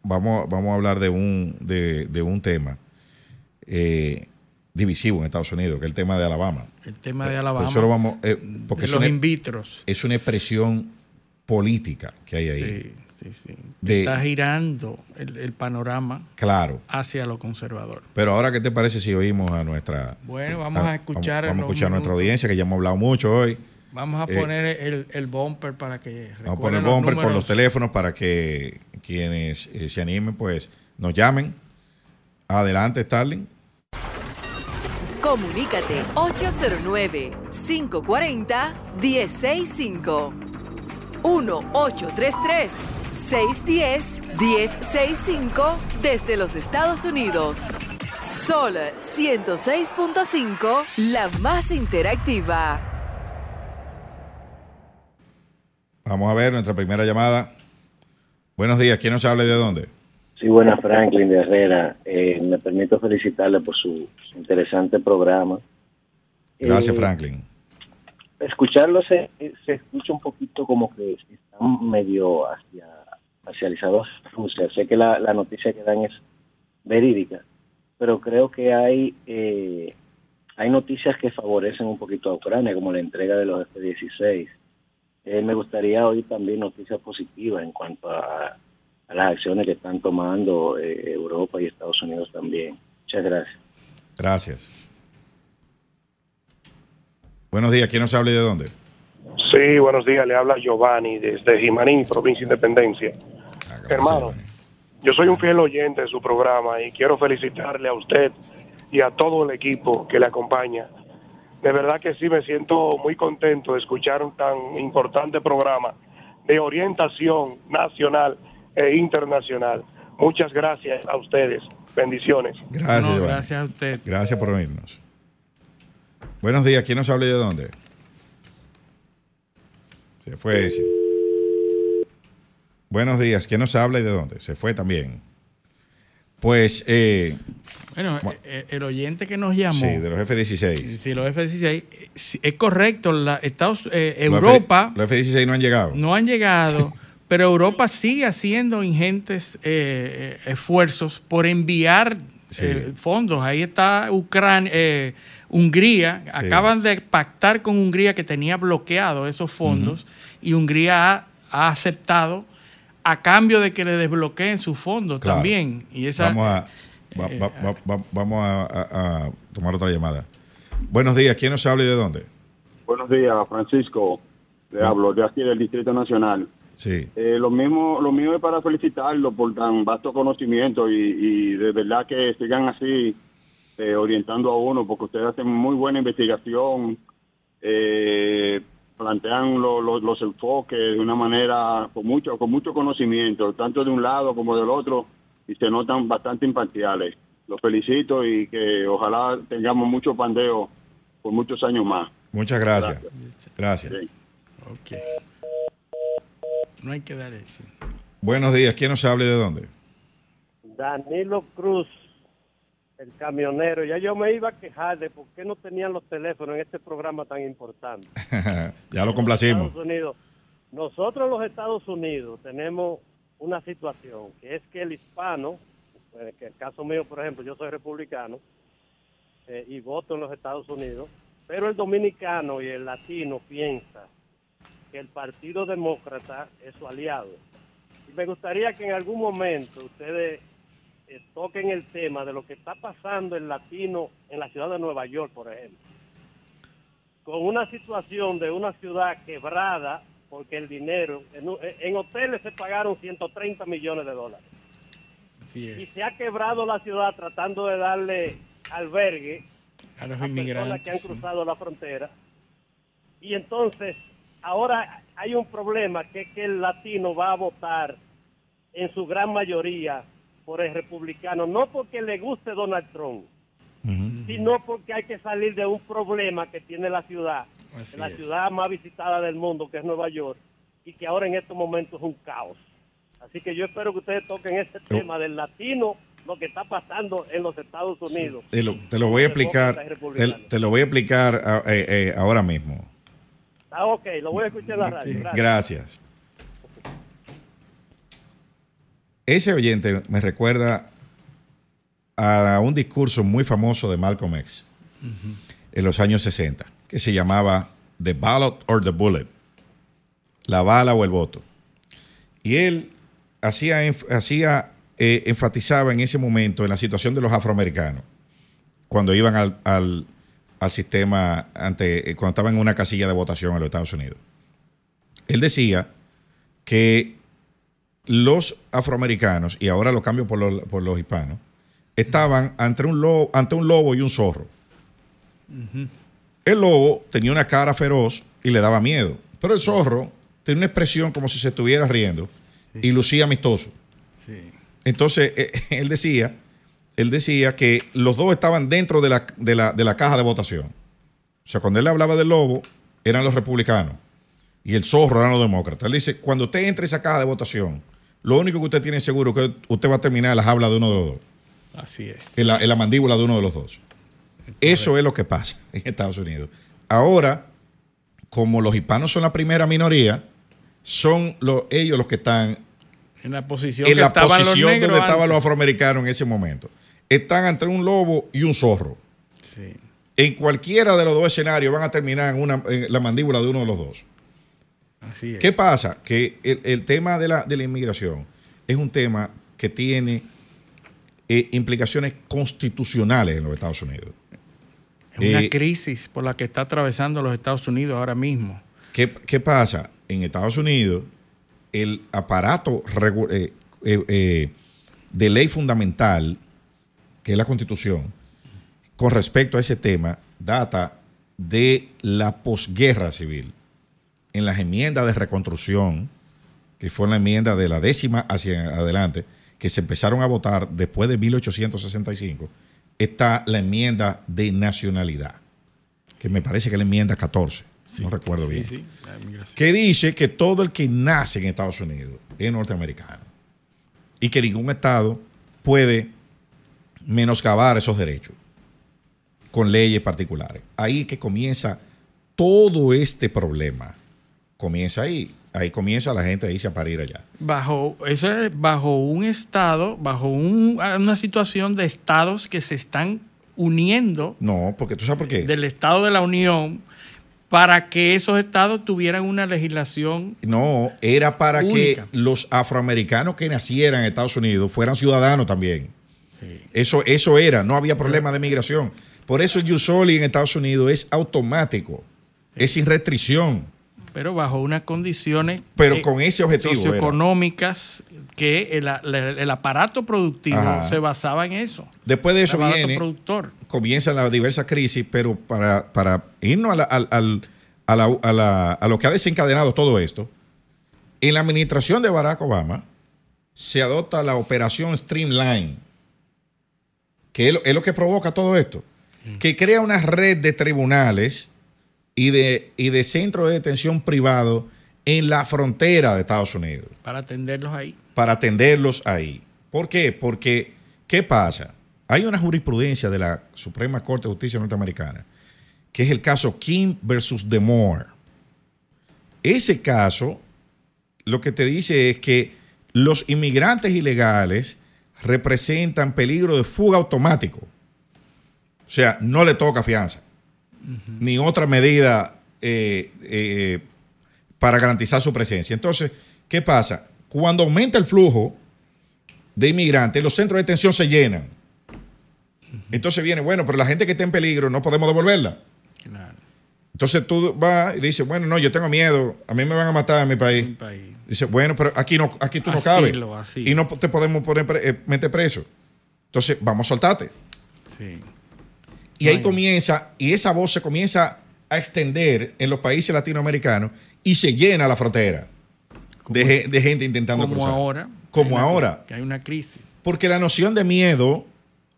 vamos a hablar de un tema divisivo en Estados Unidos, que es el tema de Alabama. Por eso lo vamos, porque los in vitro. Es una expresión política que hay ahí. Sí. Está girando el panorama hacia lo conservador. Pero ahora, ¿qué te parece si oímos a nuestra... Bueno, vamos a escuchar a nuestra audiencia, que ya hemos hablado mucho hoy. Vamos a poner el bumper para que... Vamos a poner el bumper con los teléfonos para que quienes se animen, pues, nos llamen. Adelante, Starling. Comunícate 809-540-1065. 1-833-610-1065 desde los Estados Unidos. Sol 106.5, la más interactiva. Vamos a ver nuestra primera llamada. Buenos días, ¿quién nos habla y de dónde? Sí, buenas, Franklin de Herrera. Me permito felicitarle por su interesante programa. Gracias, Franklin. Escucharlo se escucha un poquito como que están medio parcializados Rusia. Sé que la noticia que dan es verídica, pero creo que hay noticias que favorecen un poquito a Ucrania, como la entrega de los F-16. Me gustaría oír también noticias positivas en cuanto a las acciones que están tomando Europa y Estados Unidos también. Muchas gracias. Gracias. Buenos días. ¿Quién nos habla y de dónde? Sí, buenos días. Le habla Giovanni desde Jimaní, provincia Independencia. Hermano, yo soy un fiel oyente de su programa y quiero felicitarle a usted y a todo el equipo que le acompaña. De verdad que sí, me siento muy contento de escuchar un tan importante programa de orientación nacional e internacional. Muchas gracias a ustedes. Bendiciones. Gracias, gracias a usted. Gracias por venirnos. Buenos días. ¿Quién nos habla y de dónde? Se fue ese. Buenos días. ¿Quién nos habla y de dónde? Se fue también. Pues, el oyente que nos llamó. Sí, de los F-16. Sí, los F-16. Es correcto, Europa. Los F-16 no han llegado. Pero Europa sigue haciendo ingentes esfuerzos por enviar fondos. Ahí está Ucrania, Hungría. Sí. Acaban de pactar con Hungría, que tenía bloqueado esos fondos, y Hungría ha aceptado, a cambio de que le desbloqueen sus fondos también. Y esa, vamos a tomar otra llamada. Buenos días, ¿quién nos habla y de dónde? Buenos días, Francisco. Hablo de aquí del Distrito Nacional. Sí. Lo mío es para felicitarlo por tan vasto conocimiento y de verdad que sigan así orientando a uno, porque ustedes hacen muy buena investigación, plantean los enfoques de una manera con mucho conocimiento, tanto de un lado como del otro, y se notan bastante imparciales. Los felicito y que ojalá tengamos mucho pandeo por muchos años más. Muchas gracias. Gracias. Okay. No hay que dar eso. Buenos días. ¿Quién nos habla y de dónde? Danilo Cruz, el camionero. Ya yo me iba a quejar de por qué no tenían los teléfonos en este programa tan importante. Ya lo complacimos. Nosotros los Estados Unidos tenemos una situación, que es que el hispano, que en el caso mío, por ejemplo, yo soy republicano y voto en los Estados Unidos, pero el dominicano y el latino piensa que el Partido Demócrata es su aliado. Y me gustaría que en algún momento ustedes toquen el tema de lo que está pasando el latino en la ciudad de Nueva York, por ejemplo, con una situación de una ciudad quebrada porque el dinero, en hoteles se pagaron $130 millones. Así es. Y se ha quebrado la ciudad tratando de darle albergue a los inmigrantes, personas que han cruzado la frontera. Y entonces, ahora hay un problema, que es que el latino va a votar en su gran mayoría por el republicano, no porque le guste Donald Trump, sino porque hay que salir de un problema que tiene la ciudad, ciudad más visitada del mundo, que es Nueva York, y que ahora en estos momentos es un caos. Así que yo espero que ustedes toquen este tema del latino, lo que está pasando en los Estados Unidos. Sí. Te lo voy a explicar, ahora mismo. Ah, ok, lo voy a escuchar en la radio. Gracias. Ese oyente me recuerda a un discurso muy famoso de Malcolm X en los años 60, que se llamaba The Ballot or the Bullet, la bala o el voto. Y él enfatizaba en ese momento en la situación de los afroamericanos, cuando iban al sistema, cuando estaban en una casilla de votación en los Estados Unidos. Él decía que los afroamericanos, y ahora lo cambio por los hispanos, estaban ante un lobo y un zorro. Uh-huh. El lobo tenía una cara feroz y le daba miedo, pero el zorro tenía una expresión como si se estuviera riendo y lucía amistoso. Sí. Entonces, él decía que los dos estaban dentro de la caja de votación. O sea, cuando él hablaba del lobo, eran los republicanos, y el zorro eran los demócratas. Él dice, cuando usted entre a esa caja de votación, lo único que usted tiene seguro es que usted va a terminar en la jaula de uno de los dos. Así es. En la mandíbula de uno de los dos. Eso es lo que pasa en Estados Unidos. Ahora, como los hispanos son la primera minoría, son ellos los que están en la posición, donde estaban los afroamericanos en ese momento. Están entre un lobo y un zorro. Sí. En cualquiera de los dos escenarios van a terminar en la mandíbula de uno de los dos. Así es. ¿Qué pasa? Que el tema de la inmigración es un tema que tiene implicaciones constitucionales en los Estados Unidos. Es una crisis por la que está atravesando los Estados Unidos ahora mismo. ¿Qué pasa? En Estados Unidos, el aparato de ley fundamental, que es la Constitución, con respecto a ese tema, data de la posguerra civil. En las enmiendas de reconstrucción, que fue la enmienda de la 10ª hacia adelante, que se empezaron a votar después de 1865, está la enmienda de nacionalidad, que me parece que es la enmienda 14. No recuerdo bien. Sí, que dice que todo el que nace en Estados Unidos es norteamericano y que ningún estado puede menoscabar esos derechos con leyes particulares. Ahí que comienza todo este problema. Comienza ahí. Ahí comienza la gente a irse a parir allá. Bajo una situación de estados que se están uniendo. No, porque tú sabes por qué. Del estado de la Unión, para que esos estados tuvieran una legislación era para única. Que los afroamericanos que nacieran en Estados Unidos fueran ciudadanos también. Sí. Eso era, no había problema de migración. Por eso el Yusoli en Estados Unidos es automático, es sin restricción. Pero bajo unas condiciones con ese objetivo socioeconómicas que el aparato productivo se basaba en eso. Después de eso comienzan las diversas crisis, pero para irnos a lo que ha desencadenado todo esto, en la administración de Barack Obama se adopta la operación Streamline, que es lo que provoca todo esto, que crea una red de tribunales y de centros de detención privado en la frontera de Estados Unidos. Para atenderlos ahí. Para atenderlos ahí. ¿Por qué? Porque, ¿qué pasa? Hay una jurisprudencia de la Suprema Corte de Justicia norteamericana, que es el caso Kim versus DeMoore. Ese caso lo que te dice es que los inmigrantes ilegales representan peligro de fuga automático. O sea, no le toca fianza, uh-huh, ni otra medida para garantizar su presencia. Entonces, ¿qué pasa? Cuando aumenta el flujo de inmigrantes, los centros de detención se llenan. Uh-huh. Entonces viene, bueno, pero la gente que está en peligro no podemos devolverla. Claro. Entonces tú vas y dices, bueno, no, yo tengo miedo, a mí me van a matar en mi país. Dices, bueno, pero aquí no, aquí tú no cabes. Así. Y no te podemos poner meter preso. Entonces, vamos a soltarte. Sí. Y ahí comienza, y esa voz se comienza a extender en los países latinoamericanos y se llena la frontera de gente intentando cruzar. Como ahora. Que hay una crisis. Porque la noción de miedo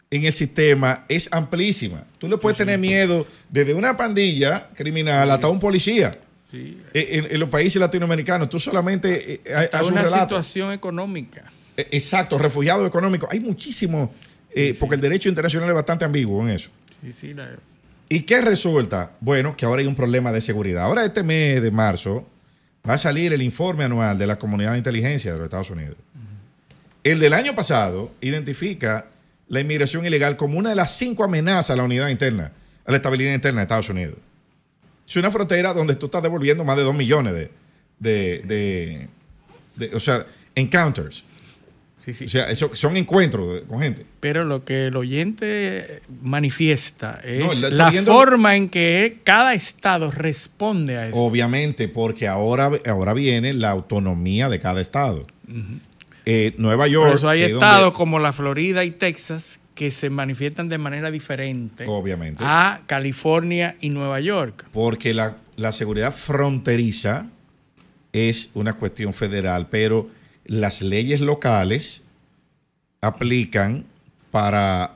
en el sistema es amplísima. Tú le puedes tener miedo desde una pandilla criminal, sí, hasta un policía. Sí. En los países latinoamericanos, tú solamente haz un relato. Una situación económica. Exacto, refugiados económicos. Hay muchísimos, sí, porque el derecho internacional es bastante ambiguo en eso. Sí, ¿y qué resulta? Bueno, que ahora hay un problema de seguridad. Ahora este mes de marzo va a salir el informe anual de la Comunidad de Inteligencia de los Estados Unidos. Uh-huh. El del año pasado identifica la inmigración ilegal como una de las 5 amenazas a la unidad interna, a la estabilidad interna de Estados Unidos. Es una frontera donde tú estás devolviendo más de 2 millones de encounters. Sí. O sea, eso son encuentros con gente. Pero lo que el oyente manifiesta es forma en que cada estado responde a eso. Obviamente, porque ahora viene la autonomía de cada estado. Uh-huh. Nueva York. Por eso hay estados como la Florida y Texas que se manifiestan de manera diferente, obviamente, a California y Nueva York. Porque la seguridad fronteriza es una cuestión federal, pero las leyes locales aplican para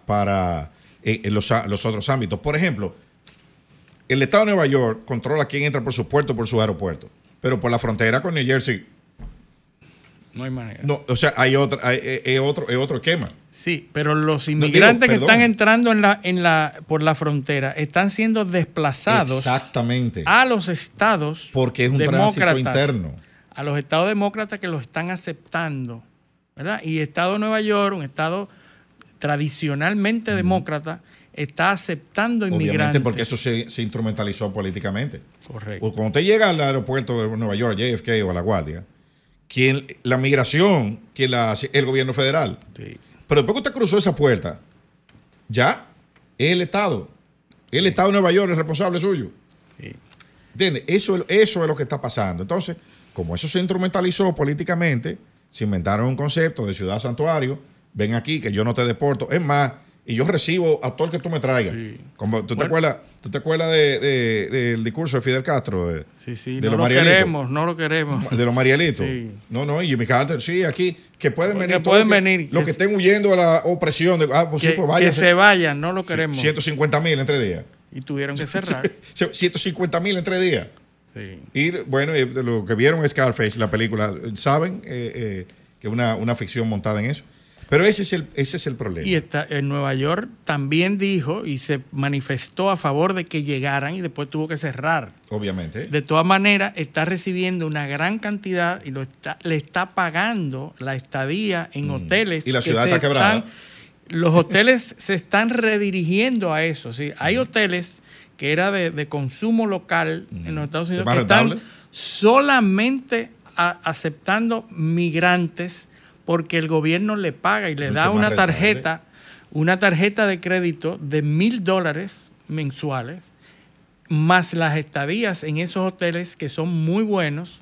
los otros ámbitos. Por ejemplo, el estado de Nueva York controla quién entra por su puerto, por su aeropuerto, pero por la frontera con New Jersey no hay manera. No, o sea, hay otro esquema. Sí, pero los inmigrantes que están entrando por la frontera están siendo desplazados a los estados porque es un tránsito interno. A los estados demócratas que lo están aceptando, ¿verdad? Y el estado de Nueva York, un estado tradicionalmente demócrata, está aceptando inmigrantes. Obviamente, porque eso se instrumentalizó políticamente. Correcto. Cuando usted llega al aeropuerto de Nueva York, JFK o a La Guardia, la migración que la hace el gobierno federal. Sí. Pero después que usted cruzó esa puerta, ya es el estado. El estado de Nueva York es responsable suyo. Sí. ¿Entiendes? Eso es lo que está pasando. Entonces, como eso se instrumentalizó políticamente, se inventaron un concepto de ciudad santuario. Ven aquí que yo no te deporto. Es más, y yo recibo a todo el que tú me traigas. Sí. ¿Tú te acuerdas del discurso de Fidel Castro? De no lo queremos, no lo queremos. De los Marielitos. Sí. No, y Jimmy Carter, sí, aquí, que pueden venir. Los que estén huyendo a la opresión. Pues váyanse. Que se vayan, no lo queremos. 150,000 en 3 días. Y tuvieron que cerrar. 150,000 en 3 días. Sí. Y bueno, lo que vieron Scarface, la película, saben que es una ficción montada en eso. Pero ese es el problema. Y en Nueva York también dijo y se manifestó a favor de que llegaran y después tuvo que cerrar. Obviamente. De todas maneras, está recibiendo una gran cantidad y le está pagando la estadía en hoteles. Y la ciudad está quebrada. Los hoteles se están redirigiendo a eso. ¿Sí? Hay hoteles que era de consumo local en los Estados Unidos, que están solamente aceptando migrantes porque el gobierno le paga y le da una tarjeta de crédito de $1,000 mensuales, más las estadías en esos hoteles que son muy buenos.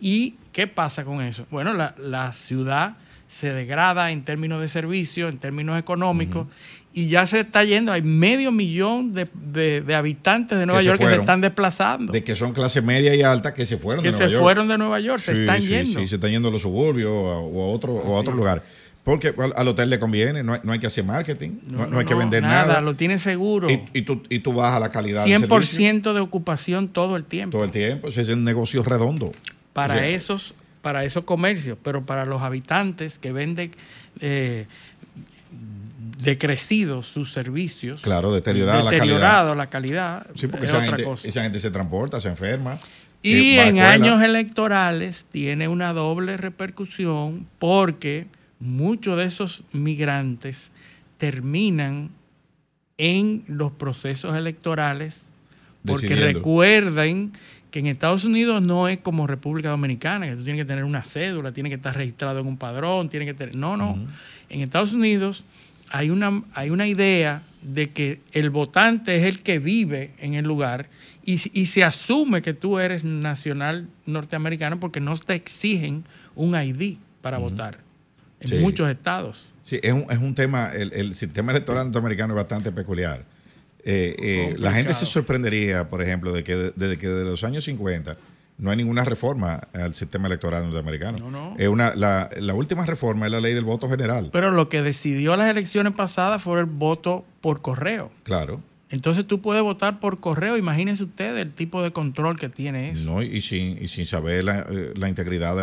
¿Y qué pasa con eso? Bueno, la ciudad se degrada en términos de servicios, en términos económicos, y ya se está yendo. Hay 500,000 de habitantes de Nueva York que se están desplazando. De que son clase media y alta que se fueron de Nueva York. Que se fueron de Nueva York, se están yendo. Sí, se están yendo a los suburbios o a otro lugar. Porque al hotel le conviene, no hay que hacer marketing, no hay que vender nada. Lo tiene seguro. Y tú bajas la calidad del servicio. 100% de ocupación todo el tiempo. Todo el tiempo. Es un negocio redondo. para esos comercios, pero para los habitantes que venden decrecidos sus servicios. Claro, deteriorado la calidad. Sí, porque esa gente se transporta, se enferma. Y en años electorales tiene una doble repercusión porque muchos de esos migrantes terminan en los procesos electorales porque recuerden que en Estados Unidos no es como República Dominicana, que tú tienes que tener una cédula, tienes que estar registrado en un padrón, tienes que tener... No. Uh-huh. En Estados Unidos hay una idea de que el votante es el que vive en el lugar y se asume que tú eres nacional norteamericano porque no te exigen un ID para votar en muchos estados. Sí, es un tema, el sistema electoral norteamericano es bastante peculiar. La gente se sorprendería, por ejemplo, de que desde los años 50 no hay ninguna reforma al sistema electoral norteamericano. No. La última reforma es la ley del voto general. Pero lo que decidió las elecciones pasadas fue el voto por correo. Claro. Entonces tú puedes votar por correo. Imagínense ustedes el tipo de control que tiene eso. No, y sin saber la integridad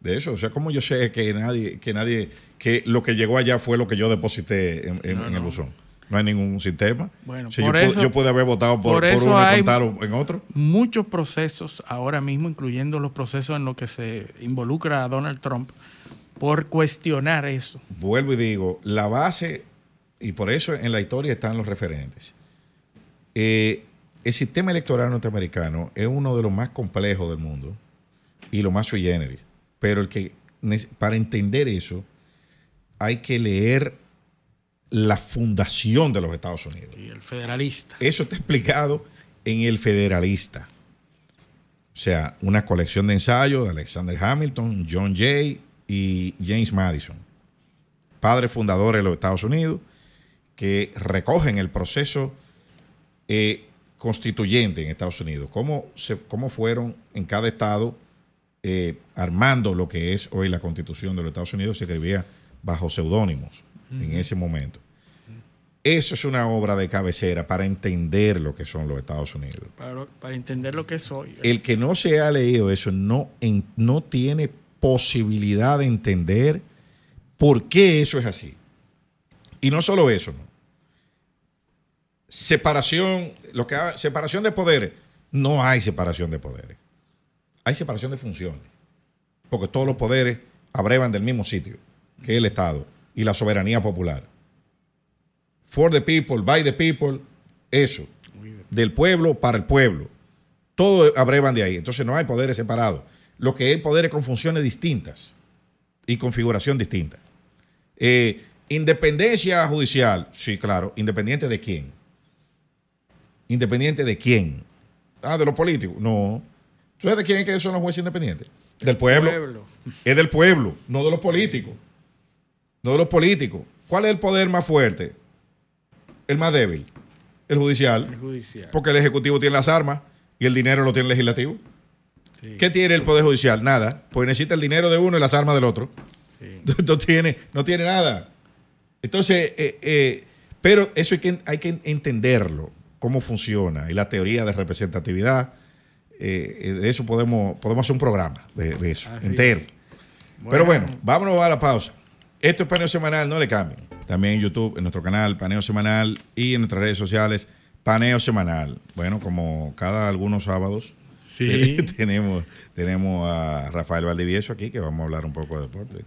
de eso. O sea, ¿cómo yo sé que lo que llegó allá fue lo que yo deposité en el buzón? No hay ningún sistema. Bueno, si yo puedo haber votado por uno y contar en otro. Muchos procesos ahora mismo, incluyendo los procesos en los que se involucra a Donald Trump, por cuestionar eso. Vuelvo y digo, la base, y por eso en la historia están los referentes. El sistema electoral norteamericano es uno de los más complejos del mundo y lo más sui generis. Pero para entender eso hay que leer la fundación de los Estados Unidos. Y el federalista. Eso está explicado en El Federalista. O sea, una colección de ensayos de Alexander Hamilton, John Jay y James Madison, padres fundadores de los Estados Unidos, que recogen el proceso constituyente en Estados Unidos. Cómo fueron en cada estado armando lo que es hoy la Constitución de los Estados Unidos. Se escribía bajo seudónimos en ese momento. Eso es una obra de cabecera para entender lo que son los Estados Unidos. Para entender lo que soy. El que no se ha leído eso no tiene posibilidad de entender por qué eso es así. Y no solo eso, ¿no? Separación de poderes. No hay separación de poderes. Hay separación de funciones. Porque todos los poderes abrevan del mismo sitio, que es el Estado. Y la soberanía popular. For the people, by the people, eso. Del pueblo para el pueblo. Todo abrevan de ahí. Entonces no hay poderes separados. Lo que hay poderes con funciones distintas y configuración distinta. Independencia judicial. Sí, claro. ¿Independiente de quién? ¿Independiente de quién? Ah, de los políticos. No. ¿Tú sabes de quién es que son los jueces independientes? Del pueblo. Es del pueblo, no de los políticos. No de los políticos. ¿Cuál es el poder más fuerte? El más débil. El judicial. Porque el ejecutivo tiene las armas y el dinero lo tiene el legislativo. Sí. ¿Qué tiene el poder judicial? Nada. Pues necesita el dinero de uno y las armas del otro. Sí. No tiene nada. Entonces, pero eso hay que entenderlo, cómo funciona. Y la teoría de representatividad, de eso podemos hacer un programa de eso, así entero. Es. Bueno. Pero bueno, vámonos a la pausa. Esto es Paneo Semanal, no le cambien. También en YouTube, en nuestro canal, Paneo Semanal, y en nuestras redes sociales, Paneo Semanal. Bueno, como cada algunos sábados, tenemos a Rafael Valdivieso aquí, que vamos a hablar un poco de deporte.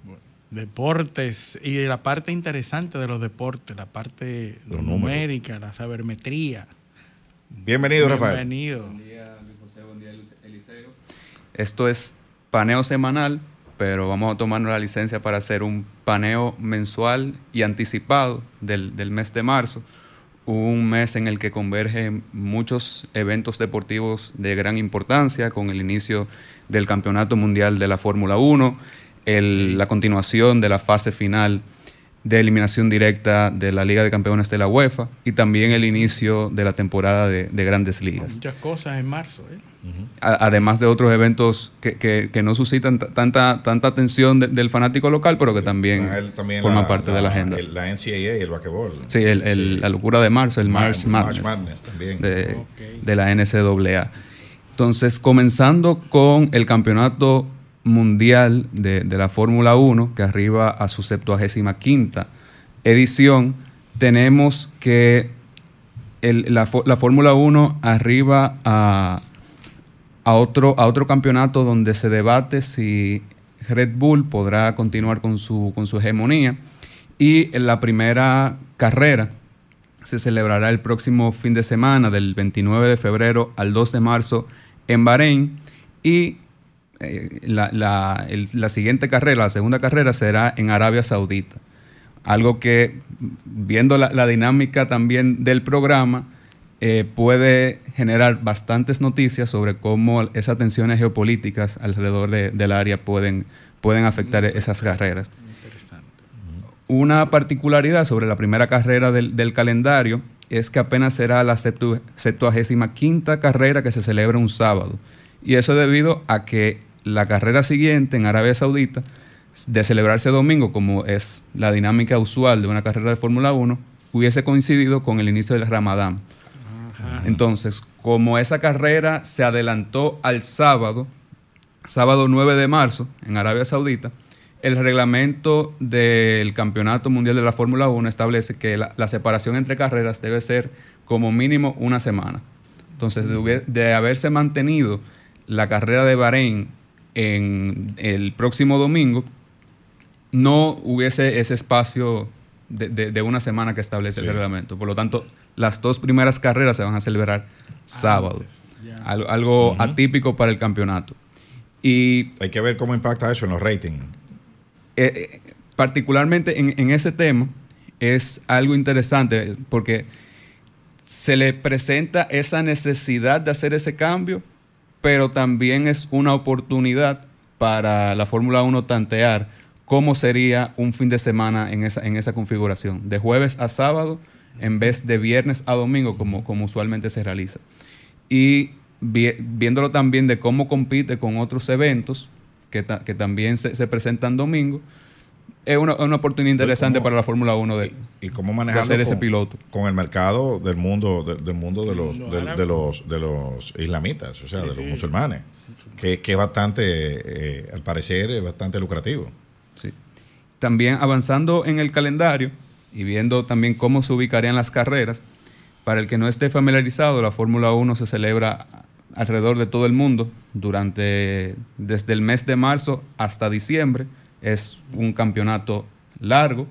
Deportes, y de la parte interesante de los deportes, la parte numérica, la sabermetría. Bienvenido, Rafael. Bienvenido. Buen día, Luis José, buen día, Eliseo. Esto es Paneo Semanal, pero vamos a tomarnos la licencia para hacer un paneo mensual y anticipado del mes de marzo, un mes en el que convergen muchos eventos deportivos de gran importancia, con el inicio del Campeonato Mundial de la Fórmula 1, la continuación de la fase final de eliminación directa de la Liga de Campeones de la UEFA y también el inicio de la temporada de Grandes Ligas. Muchas cosas en marzo, ¿eh? Uh-huh. Además de otros eventos que no suscitan tanta atención del fanático local, pero que también forman parte de la agenda. La NCAA y el basquetbol. Sí, la locura de marzo, el March Madness también. De la NCAA. Entonces, comenzando con el campeonato mundial de la Fórmula 1, que arriba a su 75ª edición, tenemos que la Fórmula 1 arriba a otro campeonato donde se debate si Red Bull podrá continuar con su hegemonía, y en la primera carrera se celebrará el próximo fin de semana del 29 de febrero al 2 de marzo en Bahrein, y la siguiente carrera, la segunda carrera, será en Arabia Saudita. Algo que, viendo la dinámica también del programa, puede generar bastantes noticias sobre cómo esas tensiones geopolíticas alrededor del área pueden afectar esas carreras. Interesante. Una particularidad sobre la primera carrera del calendario es que apenas será la 75ª carrera que se celebra un sábado. Y eso debido a que la carrera siguiente en Arabia Saudita, de celebrarse domingo, como es la dinámica usual de una carrera de Fórmula 1, hubiese coincidido con el inicio del Ramadán. Ajá. Entonces, como esa carrera se adelantó al sábado 9 de marzo, en Arabia Saudita, el reglamento del Campeonato Mundial de la Fórmula 1 establece que la separación entre carreras debe ser como mínimo una semana. Entonces, de haberse mantenido la carrera de Bahrein en el próximo domingo, no hubiese ese espacio de una semana que establece el reglamento. Por lo tanto, las dos primeras carreras se van a celebrar sábado. Algo atípico para el campeonato. Y hay que ver cómo impacta eso en los ratings. Particularmente en ese tema, es algo interesante porque se le presenta esa necesidad de hacer ese cambio, pero también es una oportunidad para la Fórmula 1 tantear cómo sería un fin de semana en esa configuración, de jueves a sábado en vez de viernes a domingo, como usualmente se realiza. Y viéndolo también de cómo compite con otros eventos que también se presentan domingo, es una oportunidad interesante para la Fórmula 1 y cómo manejarlo de ese piloto con el mercado del mundo de los islamitas, o sea, sí, de los musulmanes, que es bastante, al parecer, es bastante lucrativo. Sí. También avanzando en el calendario y viendo también cómo se ubicarían las carreras, para el que no esté familiarizado, la Fórmula 1 se celebra alrededor de todo el mundo desde el mes de marzo hasta diciembre. Es un campeonato largo,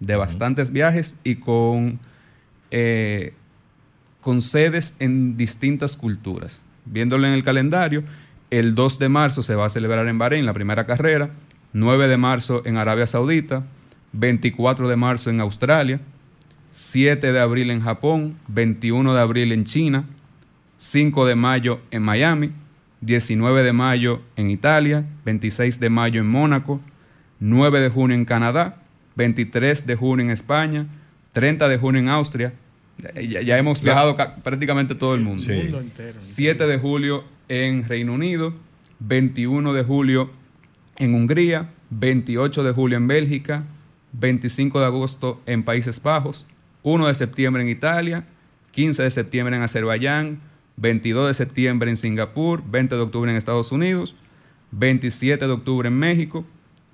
de bastantes viajes y con sedes en distintas culturas. Viéndolo en el calendario, el 2 de marzo se va a celebrar en Bahrein la primera carrera, 9 de marzo en Arabia Saudita, 24 de marzo en Australia, 7 de abril en Japón, 21 de abril en China, 5 de mayo en Miami, 19 de mayo en Italia, 26 de mayo en Mónaco, 9 de junio en Canadá, 23 de junio en España, 30 de junio en Austria. Ya hemos viajado prácticamente todo el mundo. Sí. El mundo entero. 7 de julio en Reino Unido, 21 de julio en Hungría, 28 de julio en Bélgica, 25 de agosto en Países Bajos, 1 de septiembre en Italia, 15 de septiembre en Azerbaiyán, 22 de septiembre en Singapur, 20 de octubre en Estados Unidos, 27 de octubre en México,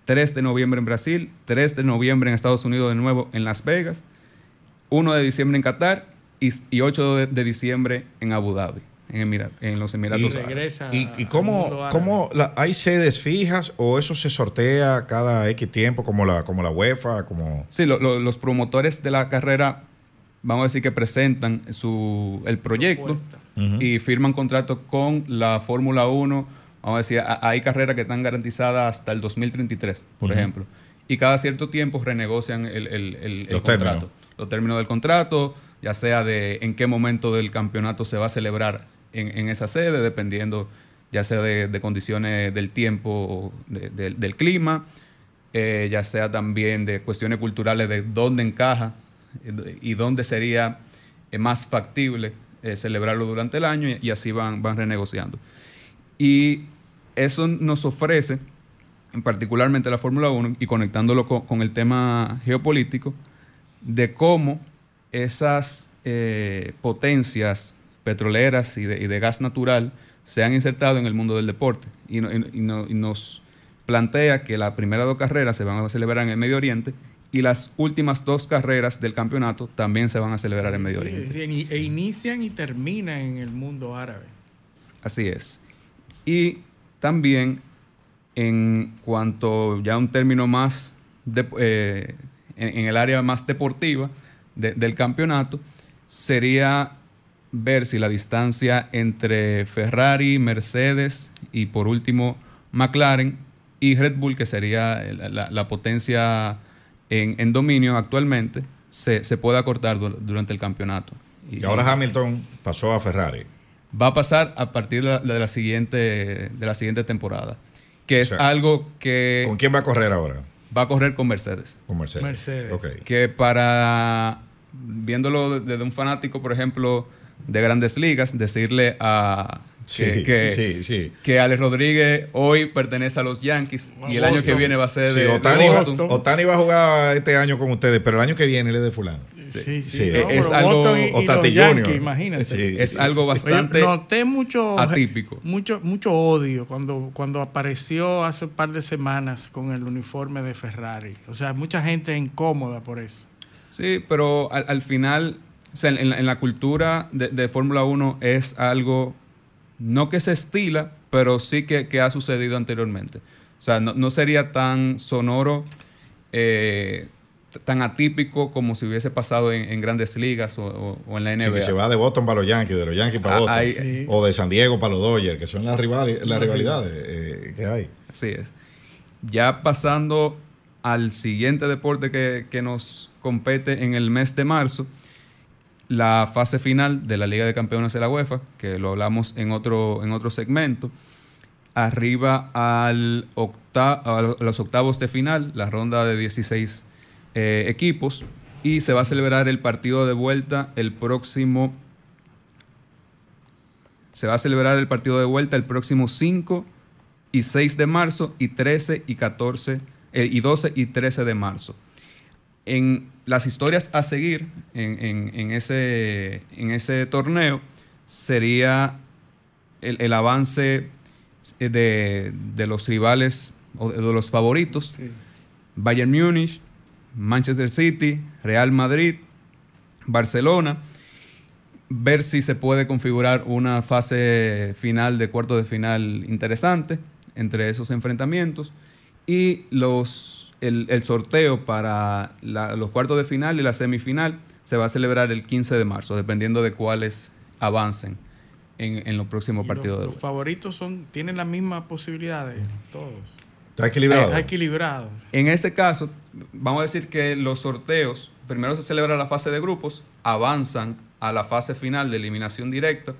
3 de noviembre en Brasil, 3 de noviembre en Estados Unidos de nuevo en Las Vegas, 1 de diciembre en Qatar y 8 de diciembre en Abu Dhabi, en los Emiratos Árabes. ¿Y cómo hay sedes fijas o eso se sortea cada X tiempo como la UEFA? Sí, los promotores de la carrera, vamos a decir que presentan el proyecto y firman contratos con la Fórmula 1. Vamos a decir, hay carreras que están garantizadas hasta el 2033, por ejemplo. Y cada cierto tiempo renegocian el contrato. Los términos del contrato, ya sea de en qué momento del campeonato se va a celebrar en esa sede, dependiendo ya sea de condiciones del tiempo, del clima, ya sea también de cuestiones culturales de dónde encaja y dónde sería más factible celebrarlo durante el año, y así van renegociando. Y eso nos ofrece, particularmente la Fórmula 1, y conectándolo con el tema geopolítico, de cómo esas potencias petroleras y de gas natural se han insertado en el mundo del deporte y nos plantea que las primeras dos carreras se van a celebrar en el Medio Oriente y las últimas dos carreras del campeonato también se van a celebrar en el Medio Oriente. E inician y terminan en el mundo árabe. Así es. Y también, en cuanto ya un término más en el área más deportiva del campeonato, sería ver si la distancia entre Ferrari, Mercedes y por último McLaren y Red Bull, que sería la potencia en dominio actualmente, se puede acortar durante el campeonato. Y ahora Hamilton pasó a Ferrari. Va a pasar a partir de la siguiente temporada, que es algo que... ¿Con quién va a correr ahora? Va a correr con Mercedes. Con Mercedes. Okay. Que viéndolo desde un fanático, por ejemplo, de Grandes Ligas, decirle que Alex Rodríguez hoy pertenece a los Yankees y el año que viene va a ser de Boston. Otani va a jugar este año con ustedes, pero el año que viene él es de fulano. Es algo, o Tati Junior, imagínate. Sí. Es algo bastante... Oye, noté mucho atípico. Mucho odio cuando apareció hace un par de semanas con el uniforme de Ferrari. O sea, mucha gente incómoda por eso. Sí, pero al final, o sea, en la cultura de Fórmula 1 es algo, no que se estila, pero sí que ha sucedido anteriormente. O sea, no sería tan sonoro, tan atípico como si hubiese pasado en Grandes Ligas o en la NBA. Sí, se va de Boston para los Yankees, de los Yankees para Boston. Sí. O de San Diego para los Dodgers, que son las rivalidades que hay. Así es. Ya pasando al siguiente deporte que nos compete en el mes de marzo, la fase final de la Liga de Campeones de la UEFA, que lo hablamos en otro segmento. Arriba a los octavos de final, la ronda de 16 equipos, y se va a celebrar el partido de vuelta el próximo 5 y 6 de marzo y 12 y 13 de marzo. En las historias a seguir en ese torneo sería el avance de los rivales o de los favoritos. Sí. Bayern Múnich, Manchester City, Real Madrid, Barcelona, ver si se puede configurar una fase final de cuartos de final interesante entre esos enfrentamientos, y el sorteo para los cuartos de final y la semifinal se va a celebrar el 15 de marzo, dependiendo de cuáles avancen en los próximos partidos. Los favoritos tienen las mismas posibilidades, todos. Está equilibrado. Está equilibrado. En ese caso, vamos a decir que los sorteos, primero se celebra la fase de grupos, avanzan a la fase final de eliminación directa,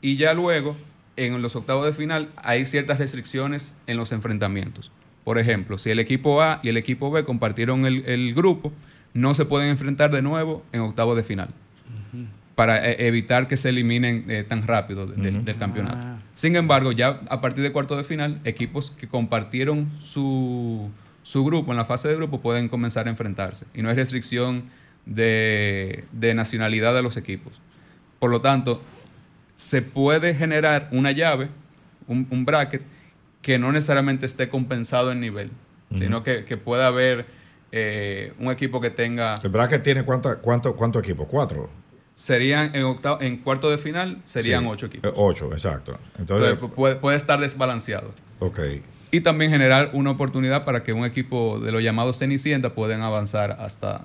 y ya luego, en los octavos de final, hay ciertas restricciones en los enfrentamientos. Por ejemplo, si el equipo A y el equipo B compartieron el grupo, no se pueden enfrentar de nuevo en octavos de final, uh-huh, para evitar que se eliminen tan rápido del campeonato. Ah. Sin embargo, ya a partir de cuartos de final, equipos que compartieron su grupo en la fase de grupo pueden comenzar a enfrentarse. Y no hay restricción de nacionalidad de los equipos. Por lo tanto, se puede generar una llave, un bracket, que no necesariamente esté compensado en nivel, uh-huh, sino que pueda haber un equipo que tenga... ¿El bracket tiene cuántos equipos? ¿4? Serían en cuarto de final, serían 8 equipos. 8, exacto. Entonces puede estar desbalanceado. Okay. Y también generar una oportunidad para que un equipo de los llamados Cenicienta puedan avanzar hasta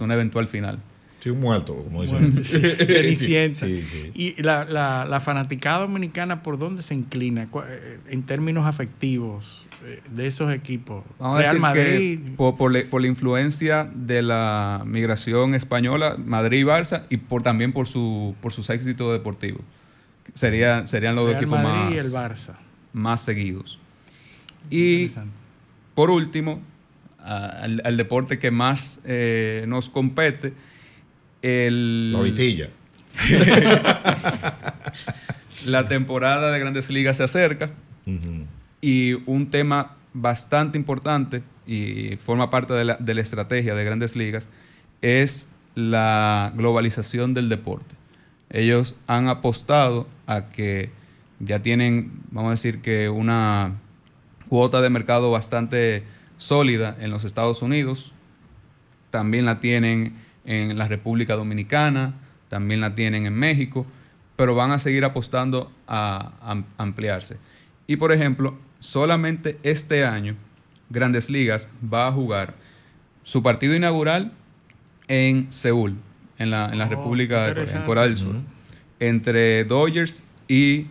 un eventual final. Sí, un muerto, como dicen. Cenicienta. Sí. Y la fanaticada dominicana, ¿por dónde se inclina en términos afectivos de esos equipos? Vamos Real a decir Madrid. Que por la influencia de la migración española, Madrid y Barça, y también por sus éxitos deportivos. Serían los dos equipos Madrid más, y el Barça, más seguidos. Y por último, al deporte que más nos compete, la vitilla. La temporada de Grandes Ligas se acerca, uh-huh, y un tema bastante importante y forma parte de la estrategia de Grandes Ligas es la globalización del deporte. Ellos han apostado a que ya tienen, vamos a decir que una cuota de mercado bastante sólida en los Estados Unidos, también la tienen en la República Dominicana, también la tienen en México, pero van a seguir apostando a ampliarse. Y por ejemplo, solamente este año Grandes Ligas va a jugar su partido inaugural en Seúl, en la República de Corea, en Corea del Sur, entre Dodgers y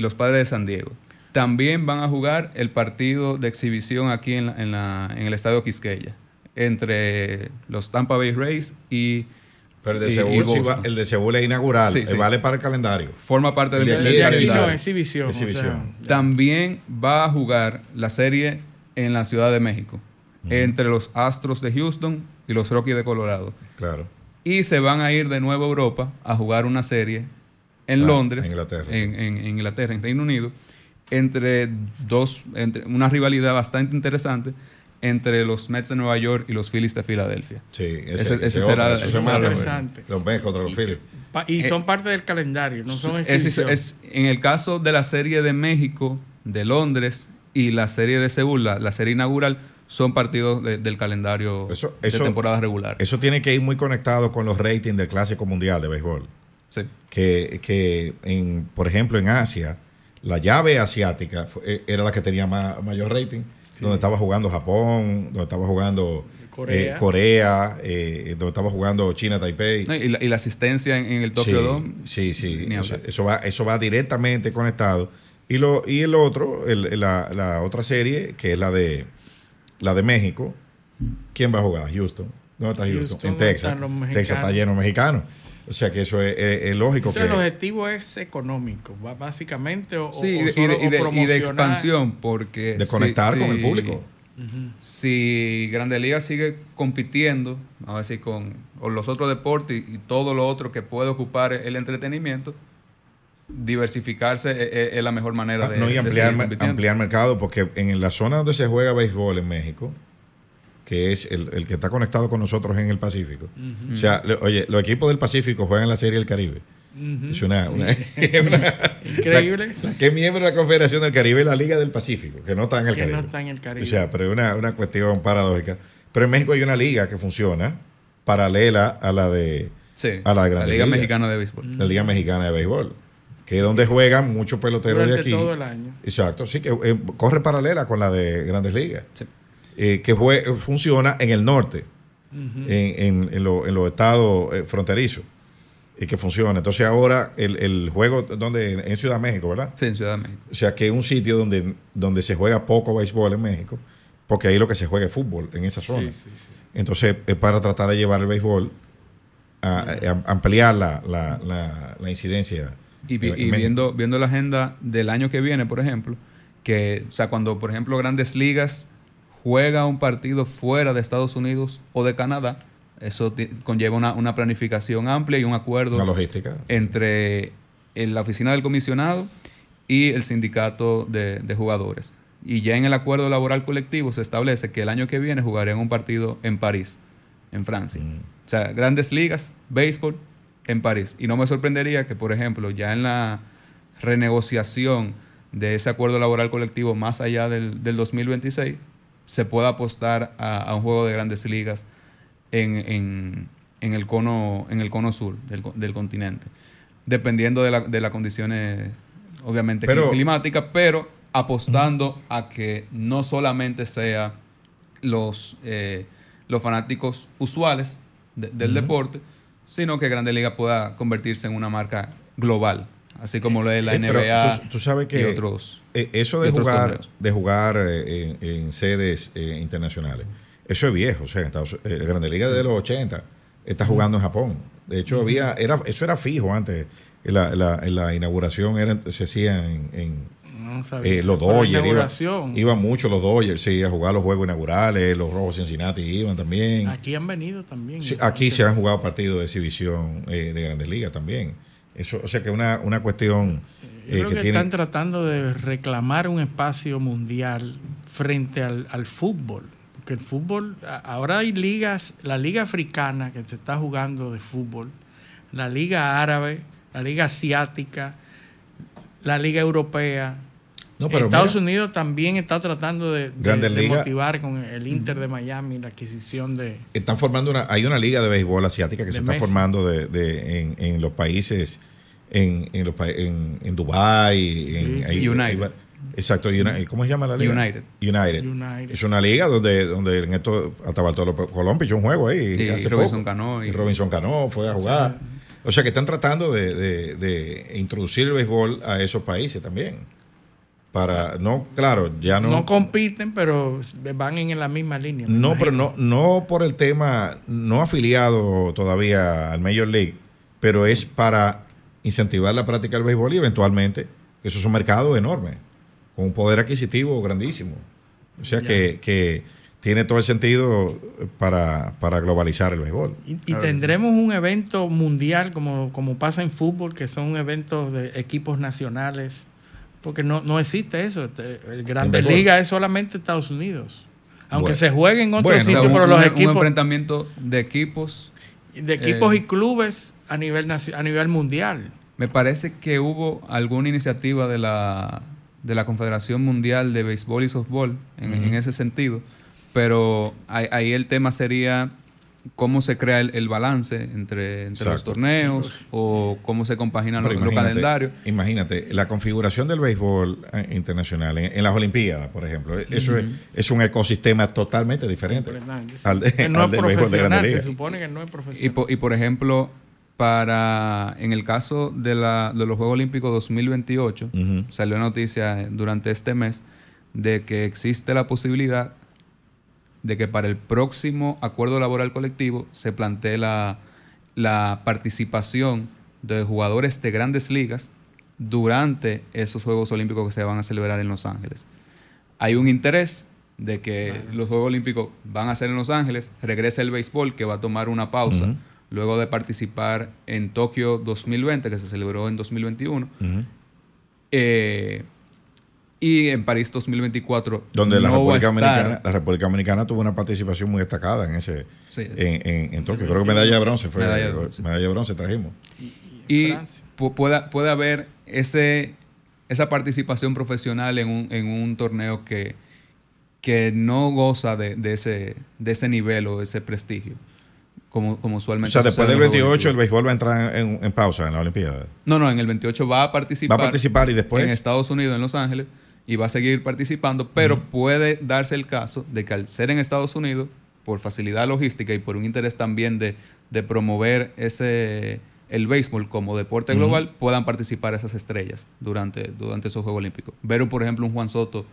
los Padres de San Diego. También van a jugar el partido de exhibición aquí en el Estadio Quisqueya, entre los Tampa Bay Rays y... Pero el de Seúl es inaugural, sí. Vale para el calendario. Forma parte del calendario. Exhibición. O sea, también va a jugar la serie en la Ciudad de México, entre los Astros de Houston y los Rockies de Colorado. Claro. Y se van a ir de nuevo a Europa a jugar una serie en Londres, en Inglaterra, en Reino Unido, entre una rivalidad bastante interesante entre los Mets de Nueva York y los Phillies de Filadelfia. Sí, ese será interesante. Los Mets contra los Phillies. Y son parte del calendario, no son exhibiciones. En el caso de la serie de México, de Londres y la serie de Seúl, la serie inaugural, son partidos del calendario de temporada regular. Eso tiene que ir muy conectado con los ratings del Clásico Mundial de Béisbol. Sí. Que por ejemplo, en Asia, la llave asiática era la que tenía mayor rating, sí, donde estaba jugando Japón, donde estaba jugando Corea, donde estaba jugando China, Taipei. No, y la asistencia en el Tokyo Dome. Sí. Eso va directamente conectado. Y el otro, la otra serie, que es la de México, ¿quién va a jugar? Houston. ¿Dónde está Houston? En Texas. Texas está lleno de mexicanos. O sea que eso es lógico. Entonces, el objetivo es económico, básicamente, y de expansión, porque... De conectar con el público. Uh-huh. Si Grandes Ligas sigue compitiendo, vamos a decir, con los otros deportes y todo lo otro que puede ocupar el entretenimiento, diversificarse es la mejor manera de ampliar mercado, porque en la zona donde se juega béisbol en México, que es el que está conectado con nosotros en el Pacífico. Uh-huh. O sea, los equipos del Pacífico juegan la Serie del Caribe. Uh-huh. Es una increíble. La que es miembro de la Confederación del Caribe es la Liga del Pacífico, que no está en el Caribe. O sea, pero es una cuestión paradójica. Pero en México hay una liga que funciona paralela a la de... Sí, a la Liga Mexicana de Béisbol. Uh-huh. La Liga Mexicana de Béisbol, que es donde juegan muchos peloteros de aquí. Todo el año. Exacto, sí, que corre paralela con la de Grandes Ligas. Sí. Que funciona en el norte, uh-huh, en los estados fronterizos, y que funciona. Entonces ahora el juego en Ciudad de México, ¿verdad? Sí, en Ciudad de México. O sea que es un sitio donde se juega poco béisbol en México, porque ahí lo que se juega es fútbol en esa zona. Sí. Entonces es para tratar de llevar el béisbol, a ampliar la incidencia. Y viendo la agenda del año que viene, por ejemplo, que, o sea, cuando, por ejemplo, Grandes Ligas juega un partido fuera de Estados Unidos o de Canadá, eso conlleva una planificación amplia y un acuerdo, una logística, entre la oficina del comisionado y el sindicato de jugadores. Y ya en el acuerdo laboral colectivo se establece que el año que viene jugarían un partido en París, en Francia. O sea, Grandes Ligas, béisbol, en París. Y no me sorprendería que, por ejemplo, ya en la renegociación de ese acuerdo laboral colectivo más allá del 2026... se pueda apostar a un juego de Grandes Ligas en el cono sur del continente, dependiendo de las condiciones, obviamente, climáticas, pero apostando, uh-huh, a que no solamente sea los fanáticos usuales del, uh-huh, deporte, sino que Grandes Ligas pueda convertirse en una marca global, así como lo es la NBA. Tú sabes que y otros, eso de otros jugar en sedes internacionales, eso es viejo. O sea, en Estados Unidos, la Grande Liga de los 80 está jugando en Japón. De hecho, eso era fijo antes. La inauguración se hacía los Dodgers. Iban mucho los Dodgers, sí, a jugar los juegos inaugurales. Los Rojos Cincinnati iban también. Aquí han venido también. Sí, aquí se han jugado partidos de exhibición de Grandes Ligas también. Eso, o sea que es una cuestión. Yo creo que están tratando de reclamar un espacio mundial frente al fútbol. Porque el fútbol, ahora hay ligas, la liga africana que se está jugando de fútbol, la liga árabe, la liga asiática, la Liga Europea. No, pero Estados Unidos también está tratando de motivar con el Inter de Miami la adquisición de... Están formando hay una liga de béisbol asiática que se está formando en los países, en Dubái, sí, United. Exacto, ¿cómo se llama la liga? United. Es una liga donde en esto Atabaltolo Colón pichó un juego ahí. Sí, hace Robinson poco. Cano. Y Robinson Cano fue a jugar. Sí. O sea que están tratando de introducir el béisbol a esos países también. No compiten, pero van en la misma línea. No, pero no por el tema, no afiliado todavía al Major League, pero es para incentivar la práctica del béisbol y eventualmente, que eso es un mercado enorme, con un poder adquisitivo grandísimo. O sea que tiene todo el sentido para globalizar el béisbol. Y tendremos un evento mundial, como pasa en fútbol, que son eventos de equipos nacionales. Porque no existe eso. El Grandes Ligas es solamente Estados Unidos. Aunque se juegue en otros sitios, pero los equipos... Un enfrentamiento de equipos... De equipos y clubes a nivel mundial. Me parece que hubo alguna iniciativa de la Confederación Mundial de Béisbol y Softball en ese sentido. Pero ahí el tema sería... cómo se crea el balance entre los torneos. Entonces, o cómo se compaginan los calendarios. Imagínate, la configuración del béisbol internacional en las Olimpiadas, por ejemplo, eso es un ecosistema totalmente diferente al del béisbol de Grandes Ligas. Se supone que no es profesional. Y por ejemplo, en el caso de los Juegos Olímpicos 2028, salió noticia durante este mes de que existe la posibilidad de que para el próximo acuerdo laboral colectivo se plantee la participación de jugadores de Grandes Ligas durante esos Juegos Olímpicos que se van a celebrar en Los Ángeles. Hay un interés de que los Juegos Olímpicos van a ser en Los Ángeles, regresa el béisbol, que va a tomar una pausa luego de participar en Tokio 2020, que se celebró en 2021. Y en París 2024, donde la República Dominicana tuvo una participación muy destacada en ese en Tokio. Creo que medalla de bronce fue. Medalla de bronce trajimos. Y puede haber esa participación profesional en un torneo que no goza de ese nivel o ese prestigio. Como usualmente. O sea, después del 28 el béisbol va a entrar en pausa en la Olimpiada. No, en el 28 va a participar. Va a participar y después. En Estados Unidos, en Los Ángeles, y va a seguir participando, pero puede darse el caso de que al ser en Estados Unidos, por facilidad logística y por un interés también de promover el béisbol como deporte global, puedan participar esas estrellas durante esos Juegos Olímpicos. Ver, por ejemplo, un Juan Soto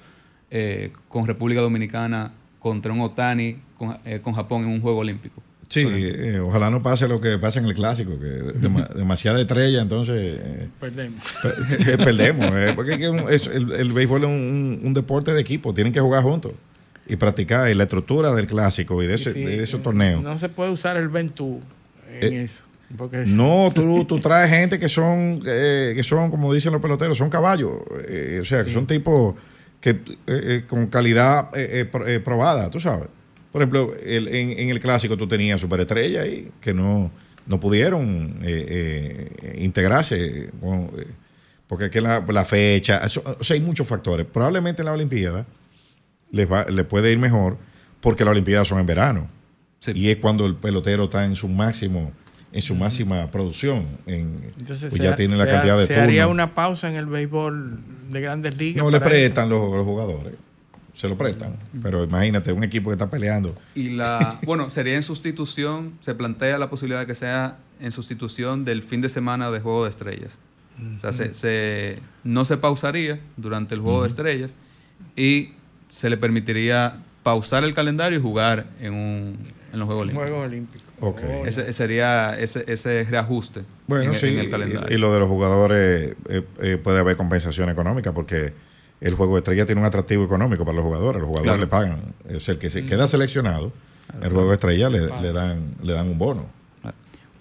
con República Dominicana contra un Otani con Japón en un Juego Olímpico. Sí, ojalá no pase lo que pasa en el Clásico, que demasiada estrella, entonces... Perdemos. Porque el béisbol es un deporte de equipo, tienen que jugar juntos y practicar, y la estructura del Clásico y de esos torneos. No se puede usar el Ventú en eso. Porque... No, tú traes gente que son, como dicen los peloteros, son caballos, o sea, que son tipos que con calidad probada, tú sabes. Por ejemplo, en el Clásico tú tenías superestrellas ahí que no pudieron integrarse porque es que la fecha, o sea, hay muchos factores. Probablemente en la Olimpiada les puede ir mejor porque las Olimpiadas son en verano. Sí. Y es cuando el pelotero está en su máxima producción. Entonces, pues ya tiene la cantidad de turnos. ¿Se haría una pausa en el béisbol de Grandes Ligas? No le prestan los jugadores. Se lo prestan, pero imagínate un equipo que está peleando. Bueno, sería en sustitución, se plantea la posibilidad de que sea en sustitución del fin de semana de Juego de Estrellas. O sea, no se pausaría durante el Juego de Estrellas y se le permitiría pausar el calendario y jugar en los Juegos Olímpicos. Okay. Sería ese reajuste en el calendario. Y lo de los jugadores puede haber compensación económica porque... El Juego de Estrellas tiene un atractivo económico para los jugadores. Los jugadores le pagan. O sea, el que se queda seleccionado, el Juego de Estrellas le dan un bono.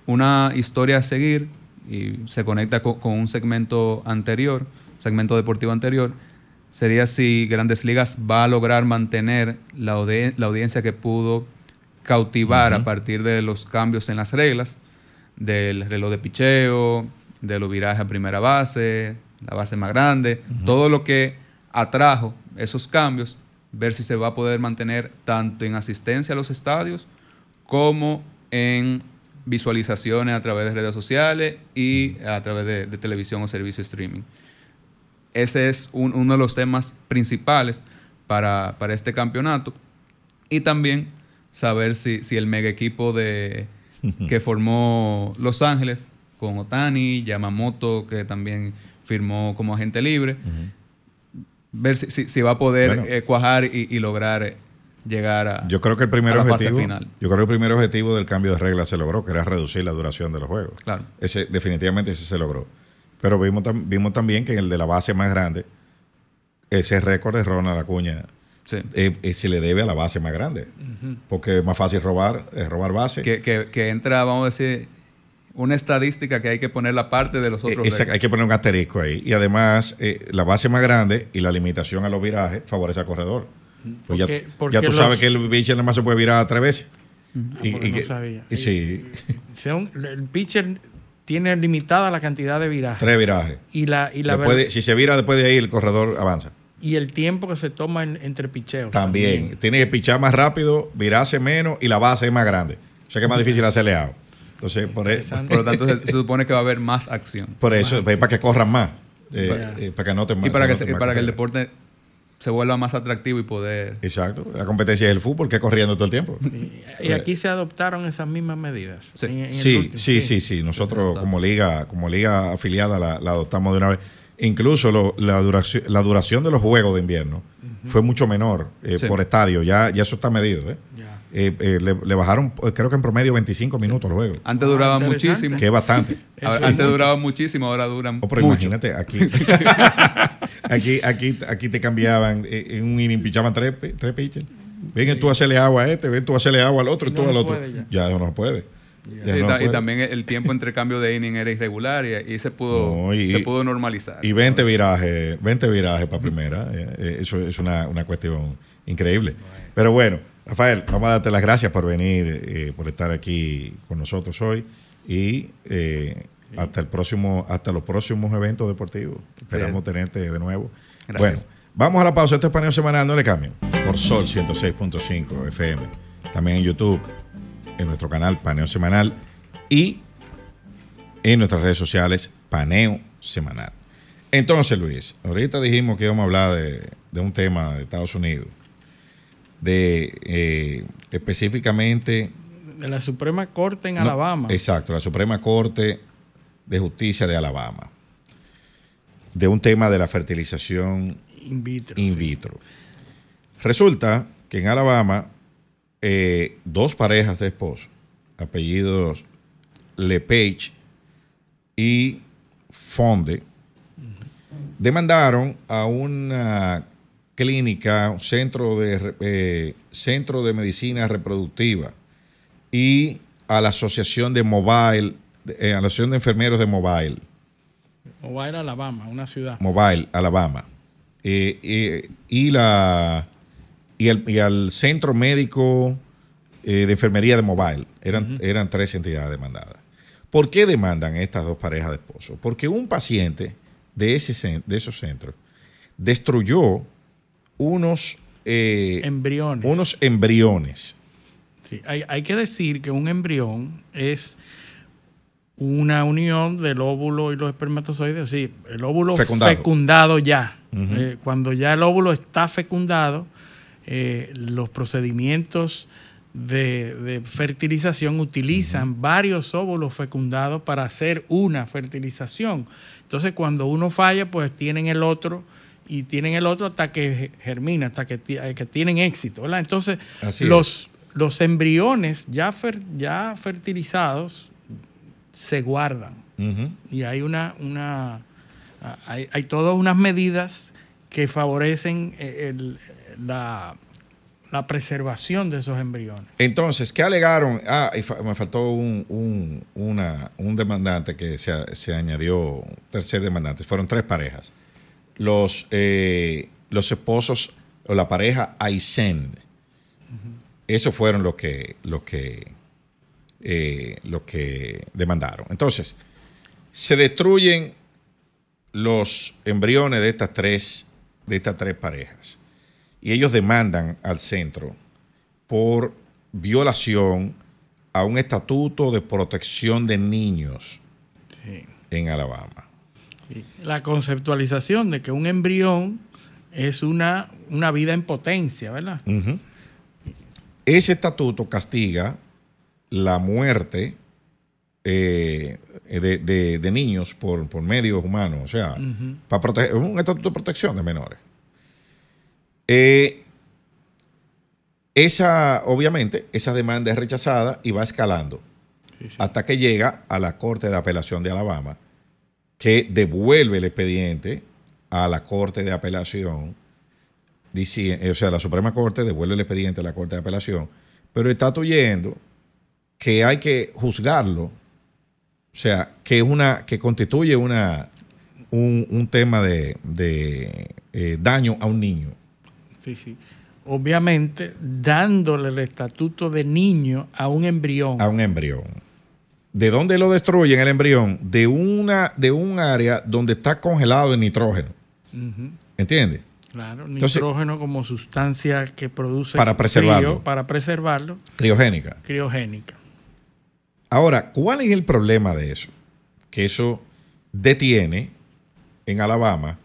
Una historia a seguir, y se conecta con un segmento deportivo anterior, sería si Grandes Ligas va a lograr mantener la audiencia que pudo cautivar a partir de los cambios en las reglas, del reloj de picheo, de los virajes a primera base... la base más grande, todo lo que atrajo esos cambios, ver si se va a poder mantener tanto en asistencia a los estadios como en visualizaciones a través de redes sociales y a través de televisión o servicio de streaming. Ese es uno de los temas principales para este campeonato. Y también saber si el mega equipo que formó Los Ángeles con Otani, Yamamoto, que también firmó como agente libre, ver si va a poder cuajar y lograr llegar a, yo creo que a la fase final. Yo creo que el primer objetivo del cambio de reglas se logró, que era reducir la duración de los juegos. Claro. Definitivamente ese se logró. Pero vimos también que en el de la base más grande, ese récord de Ronald Acuña se le debe a la base más grande. Porque es más fácil robar base. Que entra, vamos a decir, una estadística que hay que poner la parte de los otros. Hay que poner un asterisco ahí. Y además, la base más grande y la limitación a los virajes favorece al corredor. Pues porque ya tú sabes que el pitcher nada más se puede virar 3 veces. No sabía. El pitcher tiene limitada la cantidad de virajes. 3 virajes. Si se vira después de ahí, el corredor avanza. Y el tiempo que se toma entre picheos. También. Tiene que pichar más rápido, virarse menos y la base es más grande. O sea que es más difícil hacerle out. Entonces, por lo tanto, se supone que va a haber más acción. Por eso, para que corran más. Para que anoten más. Y para que el deporte se vuelva más atractivo y poder... Exacto. La competencia es el fútbol, que es corriendo todo el tiempo. Y aquí se adoptaron esas mismas medidas. Sí, sí. Nosotros como liga afiliada la adoptamos de una vez. Incluso la duración de los juegos de invierno fue mucho menor por estadio. Ya eso está medido. Le bajaron, creo que en promedio 25 minutos los juegos. Antes duraba muchísimo. Que es bastante. Antes duraba muchísimo, ahora duran mucho. Imagínate, aquí te cambiaban, en un inning pichaban 3 pitchers. Ven tú a hacerle agua a este, ven tú a hacerle agua al otro y tú al otro. Ya no puede. Y también el tiempo entre cambio de inning era irregular y se pudo normalizar. Y 20 virajes para primera. Eso es una cuestión increíble. Pero bueno, Rafael, vamos a darte las gracias por venir, por estar aquí con nosotros hoy y hasta los próximos eventos deportivos. Esperamos tenerte de nuevo. Gracias. Bueno, vamos a la pausa. Este es Paneo Semanal, no le cambien. Por Sol 106.5 FM. También en YouTube, en nuestro canal Paneo Semanal y en nuestras redes sociales Paneo Semanal. Entonces, Luis, ahorita dijimos que íbamos a hablar de un tema de Estados Unidos, específicamente de la Suprema Corte en Alabama. Exacto, la Suprema Corte de Justicia de Alabama, de un tema de la fertilización in vitro. Resulta que en Alabama 2 parejas de esposos, apellidos LePage y Fonde, demandaron a una clínica, un centro de medicina reproductiva y a la asociación de Mobile, a la asociación de enfermeros de Mobile. Mobile, Alabama, una ciudad. Mobile, Alabama. Y al Centro Médico de Enfermería de Mobile. Eran 3 entidades demandadas. ¿Por qué demandan estas 2 parejas de esposos? Porque un paciente de esos centros destruyó unos embriones. Sí, hay que decir que un embrión es una unión del óvulo y los espermatozoides. Sí, el óvulo fecundado ya. Cuando ya el óvulo está fecundado, los procedimientos de fertilización utilizan varios óvulos fecundados para hacer una fertilización. Entonces, cuando uno falla, pues tienen el otro hasta que germina, hasta que tienen éxito, ¿verdad? Entonces, los embriones ya fertilizados se guardan. Y hay hay todas unas medidas que favorecen la preservación de esos embriones. Entonces, ¿qué alegaron? Me faltó un demandante que se añadió, un tercer demandante. Fueron 3 parejas. Los esposos, o la pareja Aysen. Esos fueron los que demandaron. Entonces, se destruyen los embriones de estas tres parejas. Y ellos demandan al centro por violación a un estatuto de protección de niños en Alabama. Sí. La conceptualización de que un embrión es una vida en potencia, ¿verdad? Uh-huh. Ese estatuto castiga la muerte de niños por medios humanos, o sea, uh-huh, para proteger, un estatuto de protección de menores. Esa demanda es rechazada y va escalando, sí, hasta que llega a la Corte de Apelación de Alabama, que devuelve el expediente a la Corte de Apelación, o sea, la Suprema Corte devuelve el expediente a la Corte de Apelación, pero está tuyendo que hay que juzgarlo, o sea, que constituye un tema de daño a un niño. Sí. Obviamente, dándole el estatuto de niño a un embrión. A un embrión. ¿De dónde lo destruyen el embrión? De un área donde está congelado el nitrógeno. Uh-huh. ¿Entiendes? Claro, nitrógeno. Entonces, como sustancia que produce para preservarlo. Criogénica. Ahora, ¿cuál es el problema de eso? Que eso detiene en Alabama,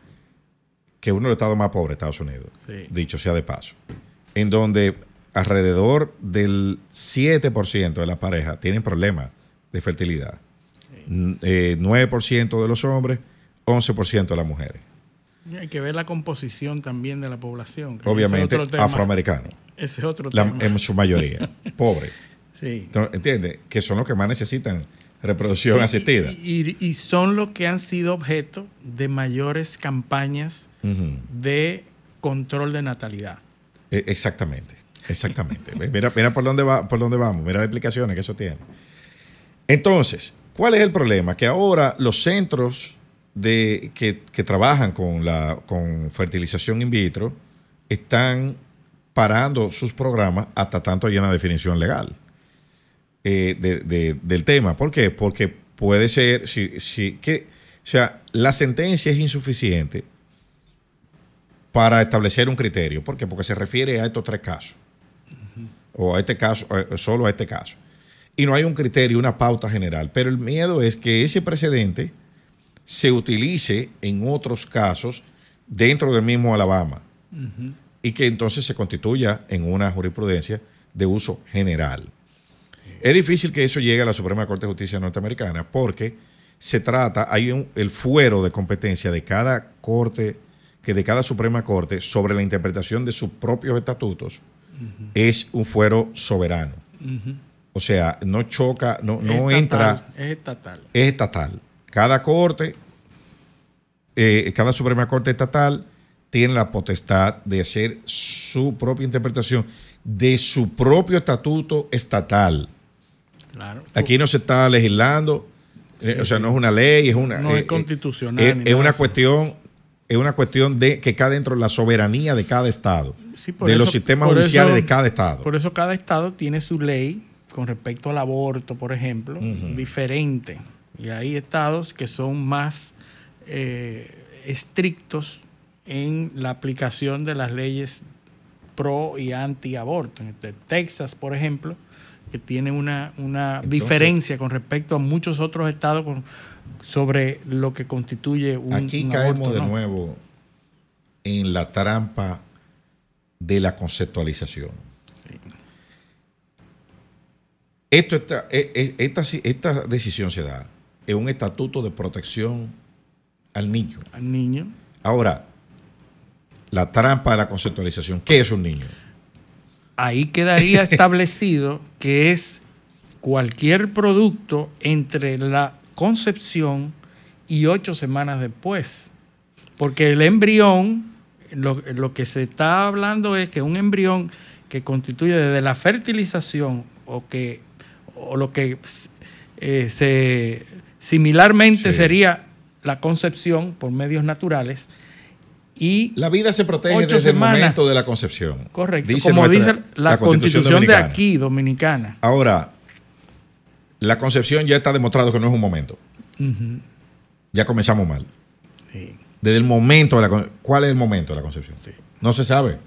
que es uno de los estados más pobres de Estados Unidos, dicho sea de paso, en donde alrededor del 7% de las parejas tienen problemas de fertilidad. Sí. 9% de los hombres, 11% de las mujeres. Y hay que ver la composición también de la población. Obviamente afroamericanos. Ese es otro tema. En su mayoría, pobres. Sí. ¿Entiendes? Que son los que más necesitan reproducción asistida. Y son los que han sido objeto de mayores campañas, uh-huh, de control de natalidad. Exactamente. mira por dónde vamos, mira las implicaciones que eso tiene. Entonces, ¿cuál es el problema? Que ahora los centros que trabajan con fertilización in vitro están parando sus programas hasta tanto haya una definición legal del tema. ¿Por qué? Porque puede ser, la sentencia es insuficiente para establecer un criterio. ¿Por qué? Porque se refiere a estos tres casos, uh-huh, o a este caso, solo a este caso. Y no hay un criterio, una pauta general. Pero el miedo es que ese precedente se utilice en otros casos dentro del mismo Alabama, uh-huh, y que entonces se constituya en una jurisprudencia de uso general. Sí. Es difícil que eso llegue a la Suprema Corte de Justicia norteamericana porque se trata, el fuero de competencia de cada corte, que de cada Suprema Corte sobre la interpretación de sus propios estatutos, uh-huh, es un fuero soberano. Uh-huh. O sea, no choca, no entra. Es estatal. Cada Suprema Corte estatal tiene la potestad de hacer su propia interpretación de su propio estatuto estatal. Claro. Aquí no se está legislando, o sea, no es una ley, es una. No es constitucional. Es una cuestión. Es una cuestión de que cae dentro de la soberanía de cada estado, los sistemas judiciales de cada estado. Por eso cada estado tiene su ley con respecto al aborto, por ejemplo, uh-huh, diferente. Y hay estados que son más estrictos en la aplicación de las leyes pro y anti-aborto. Texas, por ejemplo, que tiene una diferencia con respecto a muchos otros estados sobre lo que constituye un aborto. Aquí caemos de nuevo en la trampa de la conceptualización. Sí. Esta decisión se da en un estatuto de protección al niño. Ahora, la trampa de la conceptualización. ¿Qué es un niño? Ahí quedaría establecido que es cualquier producto entre la concepción y 8 semanas después. Porque el embrión, lo que se está hablando es que un embrión que constituye desde la fertilización o lo que sería la concepción por medios naturales. Y la vida se protege desde el momento de la concepción. Correcto, dice la Constitución de aquí, dominicana. Ahora, la concepción ya está demostrado que no es un momento. Uh-huh. Ya comenzamos mal. Sí. Desde el momento de la... ¿Cuál es el momento de la concepción? Sí. No se sabe.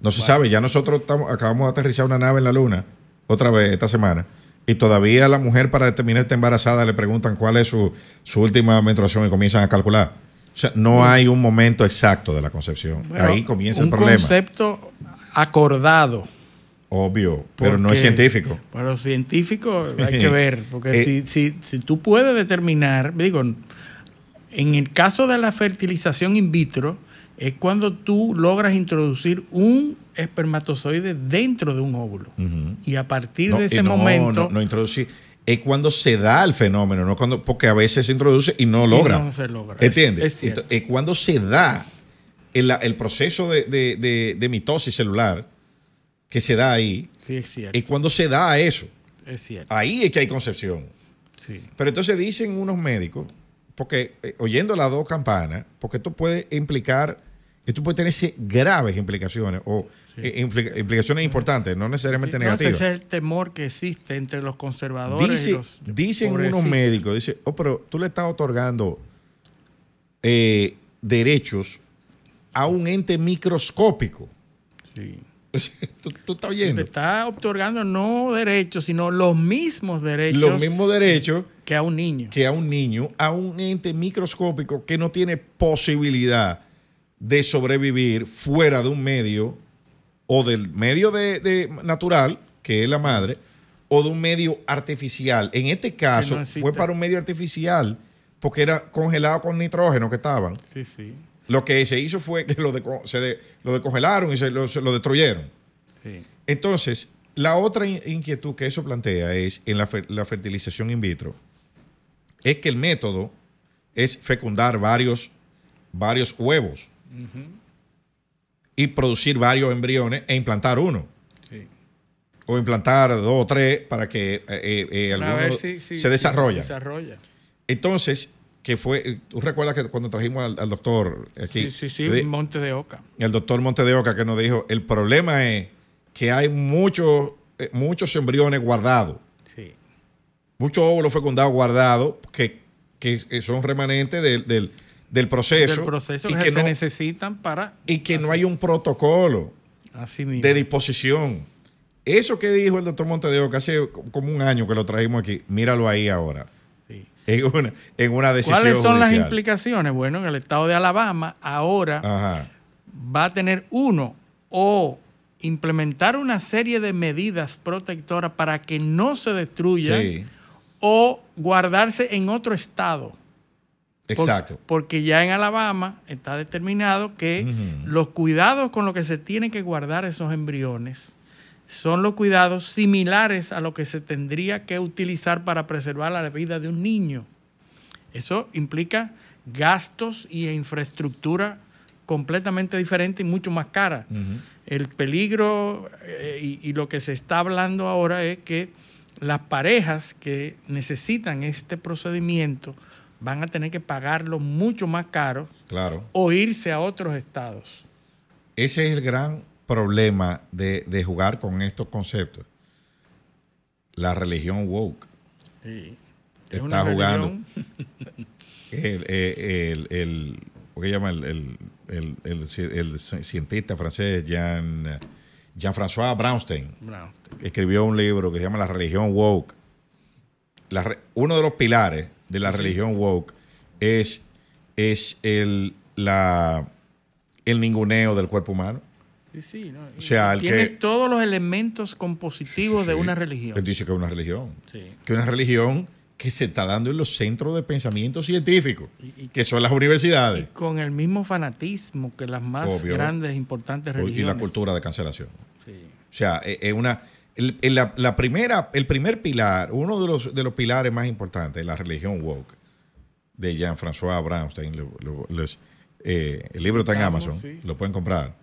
No se sabe. Ya nosotros acabamos de aterrizar una nave en la Luna, otra vez esta semana, y todavía la mujer, para determinar está embarazada, le preguntan cuál es su última menstruación y comienzan a calcular. O sea, no hay un momento exacto de la concepción. Bueno, ahí comienza el problema. Un concepto acordado. Obvio, porque, pero no es científico. Pero científico hay que ver, porque si tú puedes determinar, digo, en el caso de la fertilización in vitro, es cuando tú logras introducir un espermatozoide dentro de un óvulo. Uh-huh. Y a partir de ese momento... No introducir... Es cuando se da el fenómeno, no cuando, porque a veces se introduce y no logra. No se logra. ¿Entiendes? Es cuando se da el proceso de mitosis celular que se da ahí. Sí, es cierto. Es cuando se da eso. Es cierto. Ahí es que hay concepción. Sí. Pero entonces dicen unos médicos, porque oyendo las dos campanas, porque esto puede implicar, esto puede tener graves implicaciones o implicaciones importantes, no necesariamente negativas. Ese es el temor que existe entre los conservadores y los dicen unos médicos, dice, pero tú le estás otorgando derechos a un ente microscópico. Sí. ¿Tú estás oyendo? Le estás otorgando no derechos, sino los mismos derechos. Los mismos derechos que a un niño. Que a un niño, a un ente microscópico que no tiene posibilidad de sobrevivir fuera de un medio, o del medio de natural, que es la madre, o de un medio artificial. En este caso, no fue para un medio artificial, porque era congelado con nitrógeno que estaban. Sí, sí. Lo que se hizo fue que lo decongelaron y se lo destruyeron. Sí. Entonces, la otra inquietud que eso plantea es, en la fertilización in vitro, es que el método es fecundar varios huevos. Uh-huh. Y producir varios embriones e implantar uno. Sí. O implantar dos o tres para que alguno se desarrolle. Entonces, que fue... ¿Tú recuerdas que cuando trajimos al doctor aquí? Sí, Monte de Oca. El doctor Monte de Oca que nos dijo, el problema es que hay muchos embriones guardados. Sí. Muchos óvulos fecundados guardados que son remanentes del proceso, y que se necesitan para... Y que no hay un protocolo de disposición. Eso que dijo el doctor Monte de Oca hace como un año que lo trajimos aquí, míralo ahí ahora. Sí. En una decisión judicial. ¿Cuáles son las implicaciones? Bueno, en el estado de Alabama ahora va a tener implementar una serie de medidas protectoras para que no se destruyan o guardarse en otro estado. Exacto. Porque ya en Alabama está determinado que los cuidados con los que se tienen que guardar esos embriones son los cuidados similares a los que se tendría que utilizar para preservar la vida de un niño. Eso implica gastos y infraestructura completamente diferente y mucho más cara. Uh-huh. El peligro y lo que se está hablando ahora es que las parejas que necesitan este procedimiento van a tener que pagarlo mucho más caro o irse a otros estados. Ese es el gran problema de jugar con estos conceptos. La religión woke está jugando. ¿Qué llama el cientista francés Jean-François Brownstein? Escribió un libro que se llama La religión woke. Uno de los pilares de la religión woke es el ninguneo del cuerpo humano. Sí, no. O sea, tiene todos los elementos compositivos de una religión. Él dice que es una religión. Sí. Que es una religión que se está dando en los centros de pensamiento científico, que son las universidades. Y con el mismo fanatismo que las más grandes, importantes religiones. Y la cultura de cancelación. Sí. O sea, es una... El primer pilar, uno de los pilares más importantes de la religión woke, de Jean-François Brownstein, el libro está en Amazon, lo pueden comprar,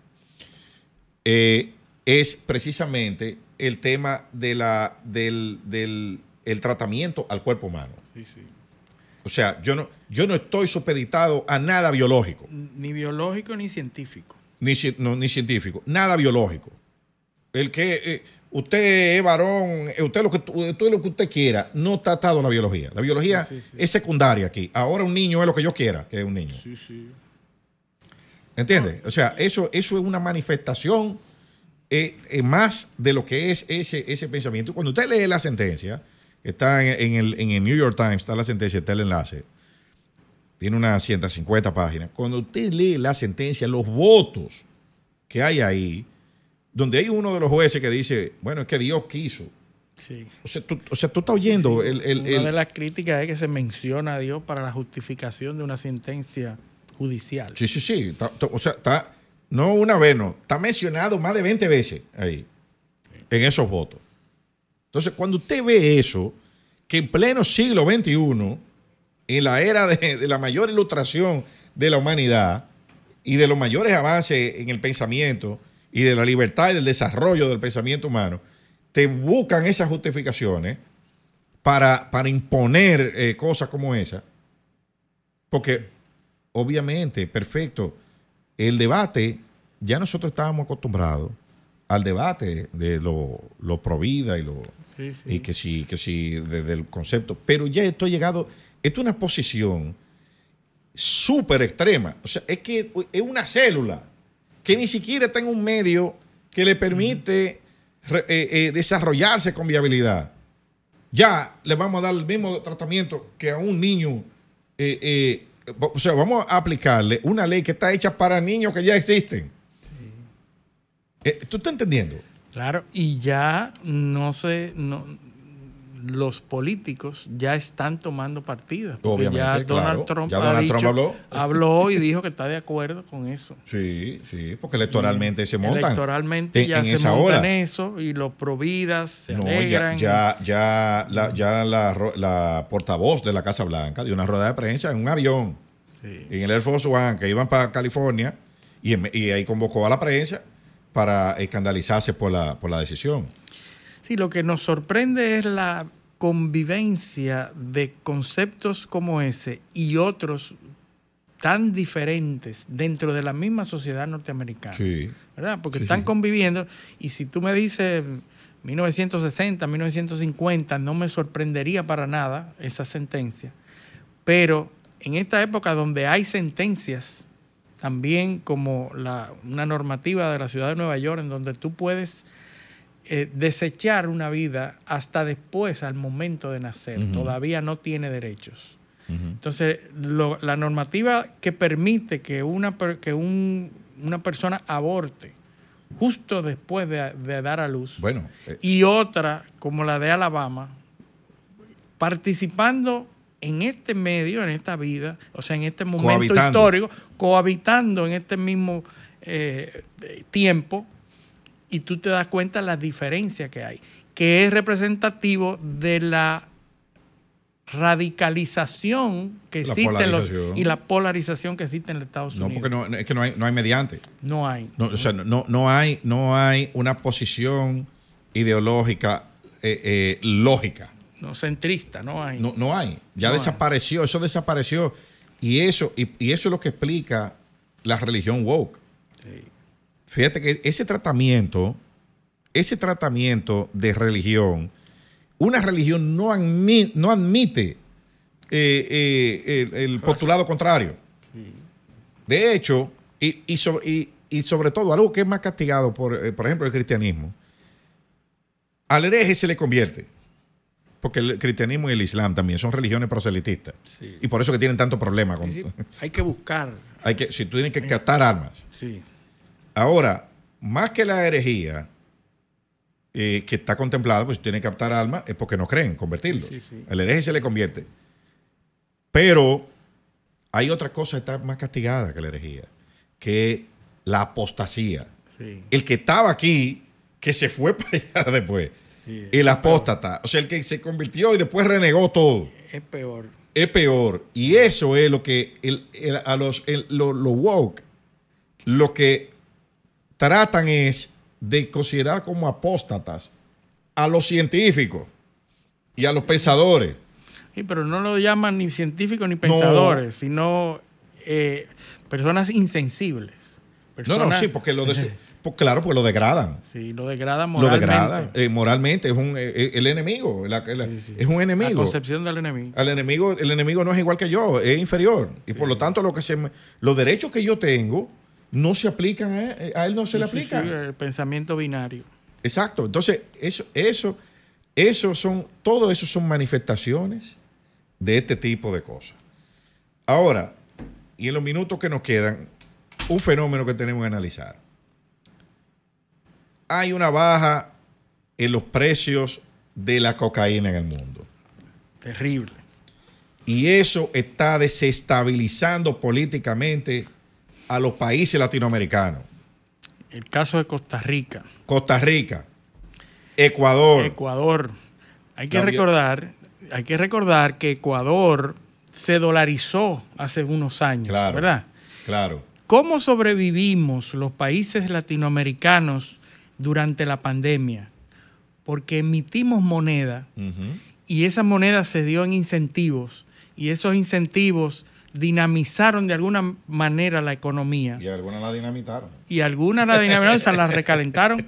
es precisamente el tema del tratamiento al cuerpo humano. Sí, sí. O sea, yo no estoy supeditado a nada biológico. Ni biológico ni científico. Nada biológico. El que usted es varón, usted lo que usted quiera, no está atado a la biología. La biología sí. Es secundaria aquí. Ahora un niño es lo que yo quiera, que es un niño. Sí. ¿Entiendes? O sea, eso es una manifestación más de lo que es ese pensamiento. Cuando usted lee la sentencia, que está en el New York Times, está la sentencia, está el enlace, tiene unas 150 páginas. Cuando usted lee la sentencia, los votos que hay ahí, donde hay uno de los jueces que dice, bueno, es que Dios quiso. Sí. O sea, tú estás oyendo. Sí. Una de las críticas es que se menciona a Dios para la justificación de una sentencia judicial. Sí. Está, no una vez, no. Está mencionado más de 20 veces ahí, sí, en esos votos. Entonces, cuando usted ve eso, que en pleno siglo XXI, en la era de la mayor ilustración de la humanidad y de los mayores avances en el pensamiento y de la libertad y del desarrollo del pensamiento humano, te buscan esas justificaciones para imponer cosas como esa. Porque, obviamente, perfecto, el debate, ya nosotros estábamos acostumbrados al debate de lo pro vida y lo sí. Y que sí desde el concepto. Pero ya esto ha llegado, esto es una posición súper extrema. O sea, es que es una célula que ni siquiera está en un medio que le permite desarrollarse con viabilidad. Ya le vamos a dar el mismo tratamiento que a un niño. O sea, vamos a aplicarle una ley que está hecha para niños que ya existen. Sí. ¿Tú estás entendiendo? Claro, y ya los políticos ya están tomando partidas. Obviamente, ya Donald, claro, Trump, ya Donald Trump habló y dijo que está de acuerdo con eso. Sí, porque electoralmente se montan. Electoralmente ya se montan en eso y los providas se alegran. Ya la portavoz de la Casa Blanca dio una rueda de prensa en un avión, sí, en el Air Force One, que iban para California y ahí convocó a la prensa para escandalizarse por la decisión. Sí, lo que nos sorprende es la convivencia de conceptos como ese y otros tan diferentes dentro de la misma sociedad norteamericana. Sí. ¿Verdad? Porque están conviviendo. Y si tú me dices 1960, 1950, no me sorprendería para nada esa sentencia. Pero en esta época donde hay sentencias, también como una normativa de la ciudad de Nueva York, en donde tú puedes desechar una vida hasta después, al momento de nacer. Uh-huh. Todavía no tiene derechos. Uh-huh. Entonces, la normativa que permite que una persona aborte justo después de dar a luz, y otra, como la de Alabama, participando en este medio, en esta vida, o sea, en este momento histórico, cohabitando en este mismo tiempo, y tú te das cuenta la diferencia que hay, que es representativo de la radicalización que existe y la polarización que existe en los Estados Unidos. No, porque es que no hay mediante. No hay. No, o sea, no hay una posición ideológica lógica. No, centrista, no hay. No hay. Ya no desapareció, hay. Eso desapareció. Y eso es lo que explica la religión woke. Sí. Fíjate que ese tratamiento de religión, una religión no admite el postulado contrario. De hecho, y sobre todo, algo que es más castigado, por ejemplo, el cristianismo, al hereje se le convierte. Porque el cristianismo y el islam también son religiones proselitistas. Sí. Y por eso que tienen tanto problema. Hay que buscar. Si tú tienes que captar armas. Sí. Ahora, más que la herejía que está contemplada, pues si tienen que captar alma, es porque no creen convertirlos. Sí. El hereje se le convierte. Pero hay otra cosa que está más castigada que la herejía, que es la apostasía. Sí. El que estaba aquí, que se fue para allá después. Sí, el apóstata. Peor. O sea, el que se convirtió y después renegó todo. Es peor. Y eso es lo que los woke, lo que tratan es de considerar como apóstatas a los científicos y a los pensadores. Sí, pero no lo llaman ni científicos ni pensadores, sino personas insensibles. Personas... No, sí, porque Pues claro, pues lo degradan. Sí, lo degradan moralmente. Lo degradan moralmente. Es un el enemigo. Es un enemigo. La concepción del enemigo. El enemigo no es igual que yo, es inferior. Y por lo tanto, los derechos que yo tengo no se aplican a él, no se le aplican. Sí, el pensamiento binario. Exacto. Entonces, todo eso son manifestaciones de este tipo de cosas. Ahora, y en los minutos que nos quedan, un fenómeno que tenemos que analizar. Hay una baja en los precios de la cocaína en el mundo. Terrible. Y eso está desestabilizando políticamente a los países latinoamericanos. El caso de Costa Rica. Ecuador. Hay que recordar que Ecuador se dolarizó hace unos años, claro, ¿verdad? Claro. ¿Cómo sobrevivimos los países latinoamericanos durante la pandemia? Porque emitimos moneda, uh-huh, y esa moneda se dio en incentivos, y esos incentivos dinamizaron de alguna manera la economía. Y algunas la dinamitaron. O sea, la recalentaron,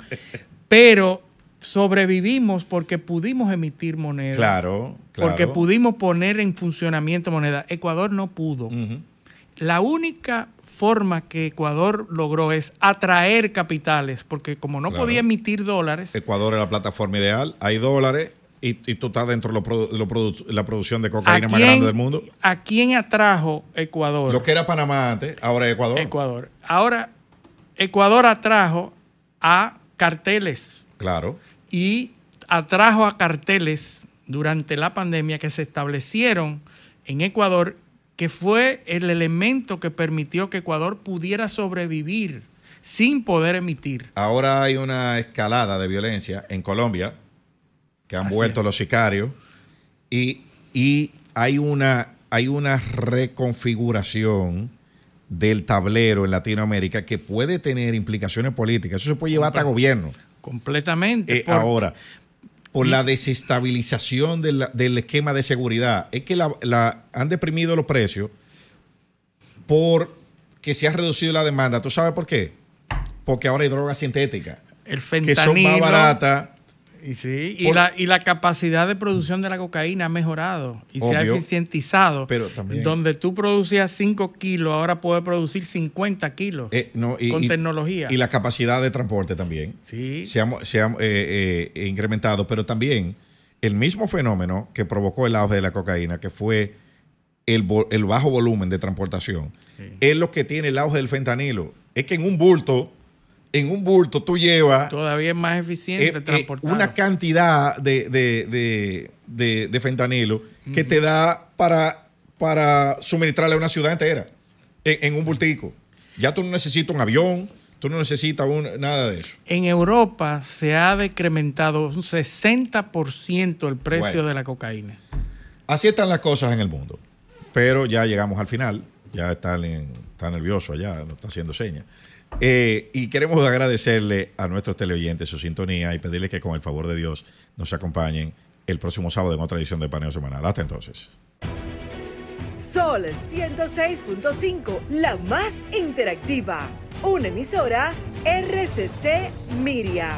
pero sobrevivimos porque pudimos emitir moneda. Claro. Porque pudimos poner en funcionamiento moneda. Ecuador no pudo. Uh-huh. La única forma que Ecuador logró es atraer capitales, porque como no podía emitir dólares... Ecuador es la plataforma ideal, hay dólares y tú estás dentro de la producción de cocaína más grande del mundo. ¿A quién atrajo Ecuador? Lo que era Panamá antes, ahora es Ecuador. Ahora, Ecuador atrajo a carteles. Claro. Y atrajo a carteles durante la pandemia que se establecieron en Ecuador, que fue el elemento que permitió que Ecuador pudiera sobrevivir sin poder emitir. Ahora hay una escalada de violencia en Colombia, que han vuelto los sicarios, y hay una reconfiguración del tablero en Latinoamérica que puede tener implicaciones políticas. Eso se puede llevar hasta gobierno. Completamente. Ahora, por la desestabilización del esquema de seguridad. Es que han deprimido los precios porque se ha reducido la demanda. ¿Tú sabes por qué? Porque ahora hay drogas sintéticas. El fentanilo. Que son más baratas. Y la capacidad de producción de la cocaína ha mejorado y obvio, se ha eficientizado. Pero también, donde tú producías 5 kilos, ahora puedes producir 50 kilos con tecnología. Y la capacidad de transporte también se ha incrementado. Pero también el mismo fenómeno que provocó el auge de la cocaína, que fue el bajo volumen de transportación, es lo que tiene el auge del fentanilo. Es que en un bulto tú llevas... Todavía es más eficiente transportar. Una cantidad de fentanilo que te da para suministrarle a una ciudad entera en un bultico. Ya tú no necesitas un avión, tú no necesitas nada de eso. En Europa se ha decrementado un 60% el precio de la cocaína. Así están las cosas en el mundo. Pero ya llegamos al final. Ya está nervioso allá, nos está haciendo señas. Y queremos agradecerle a nuestros teleoyentes su sintonía y pedirles que con el favor de Dios nos acompañen el próximo sábado en otra edición de Paneo Semanal. Hasta entonces. Sol 106.5, la más interactiva. Una emisora RCC Miria.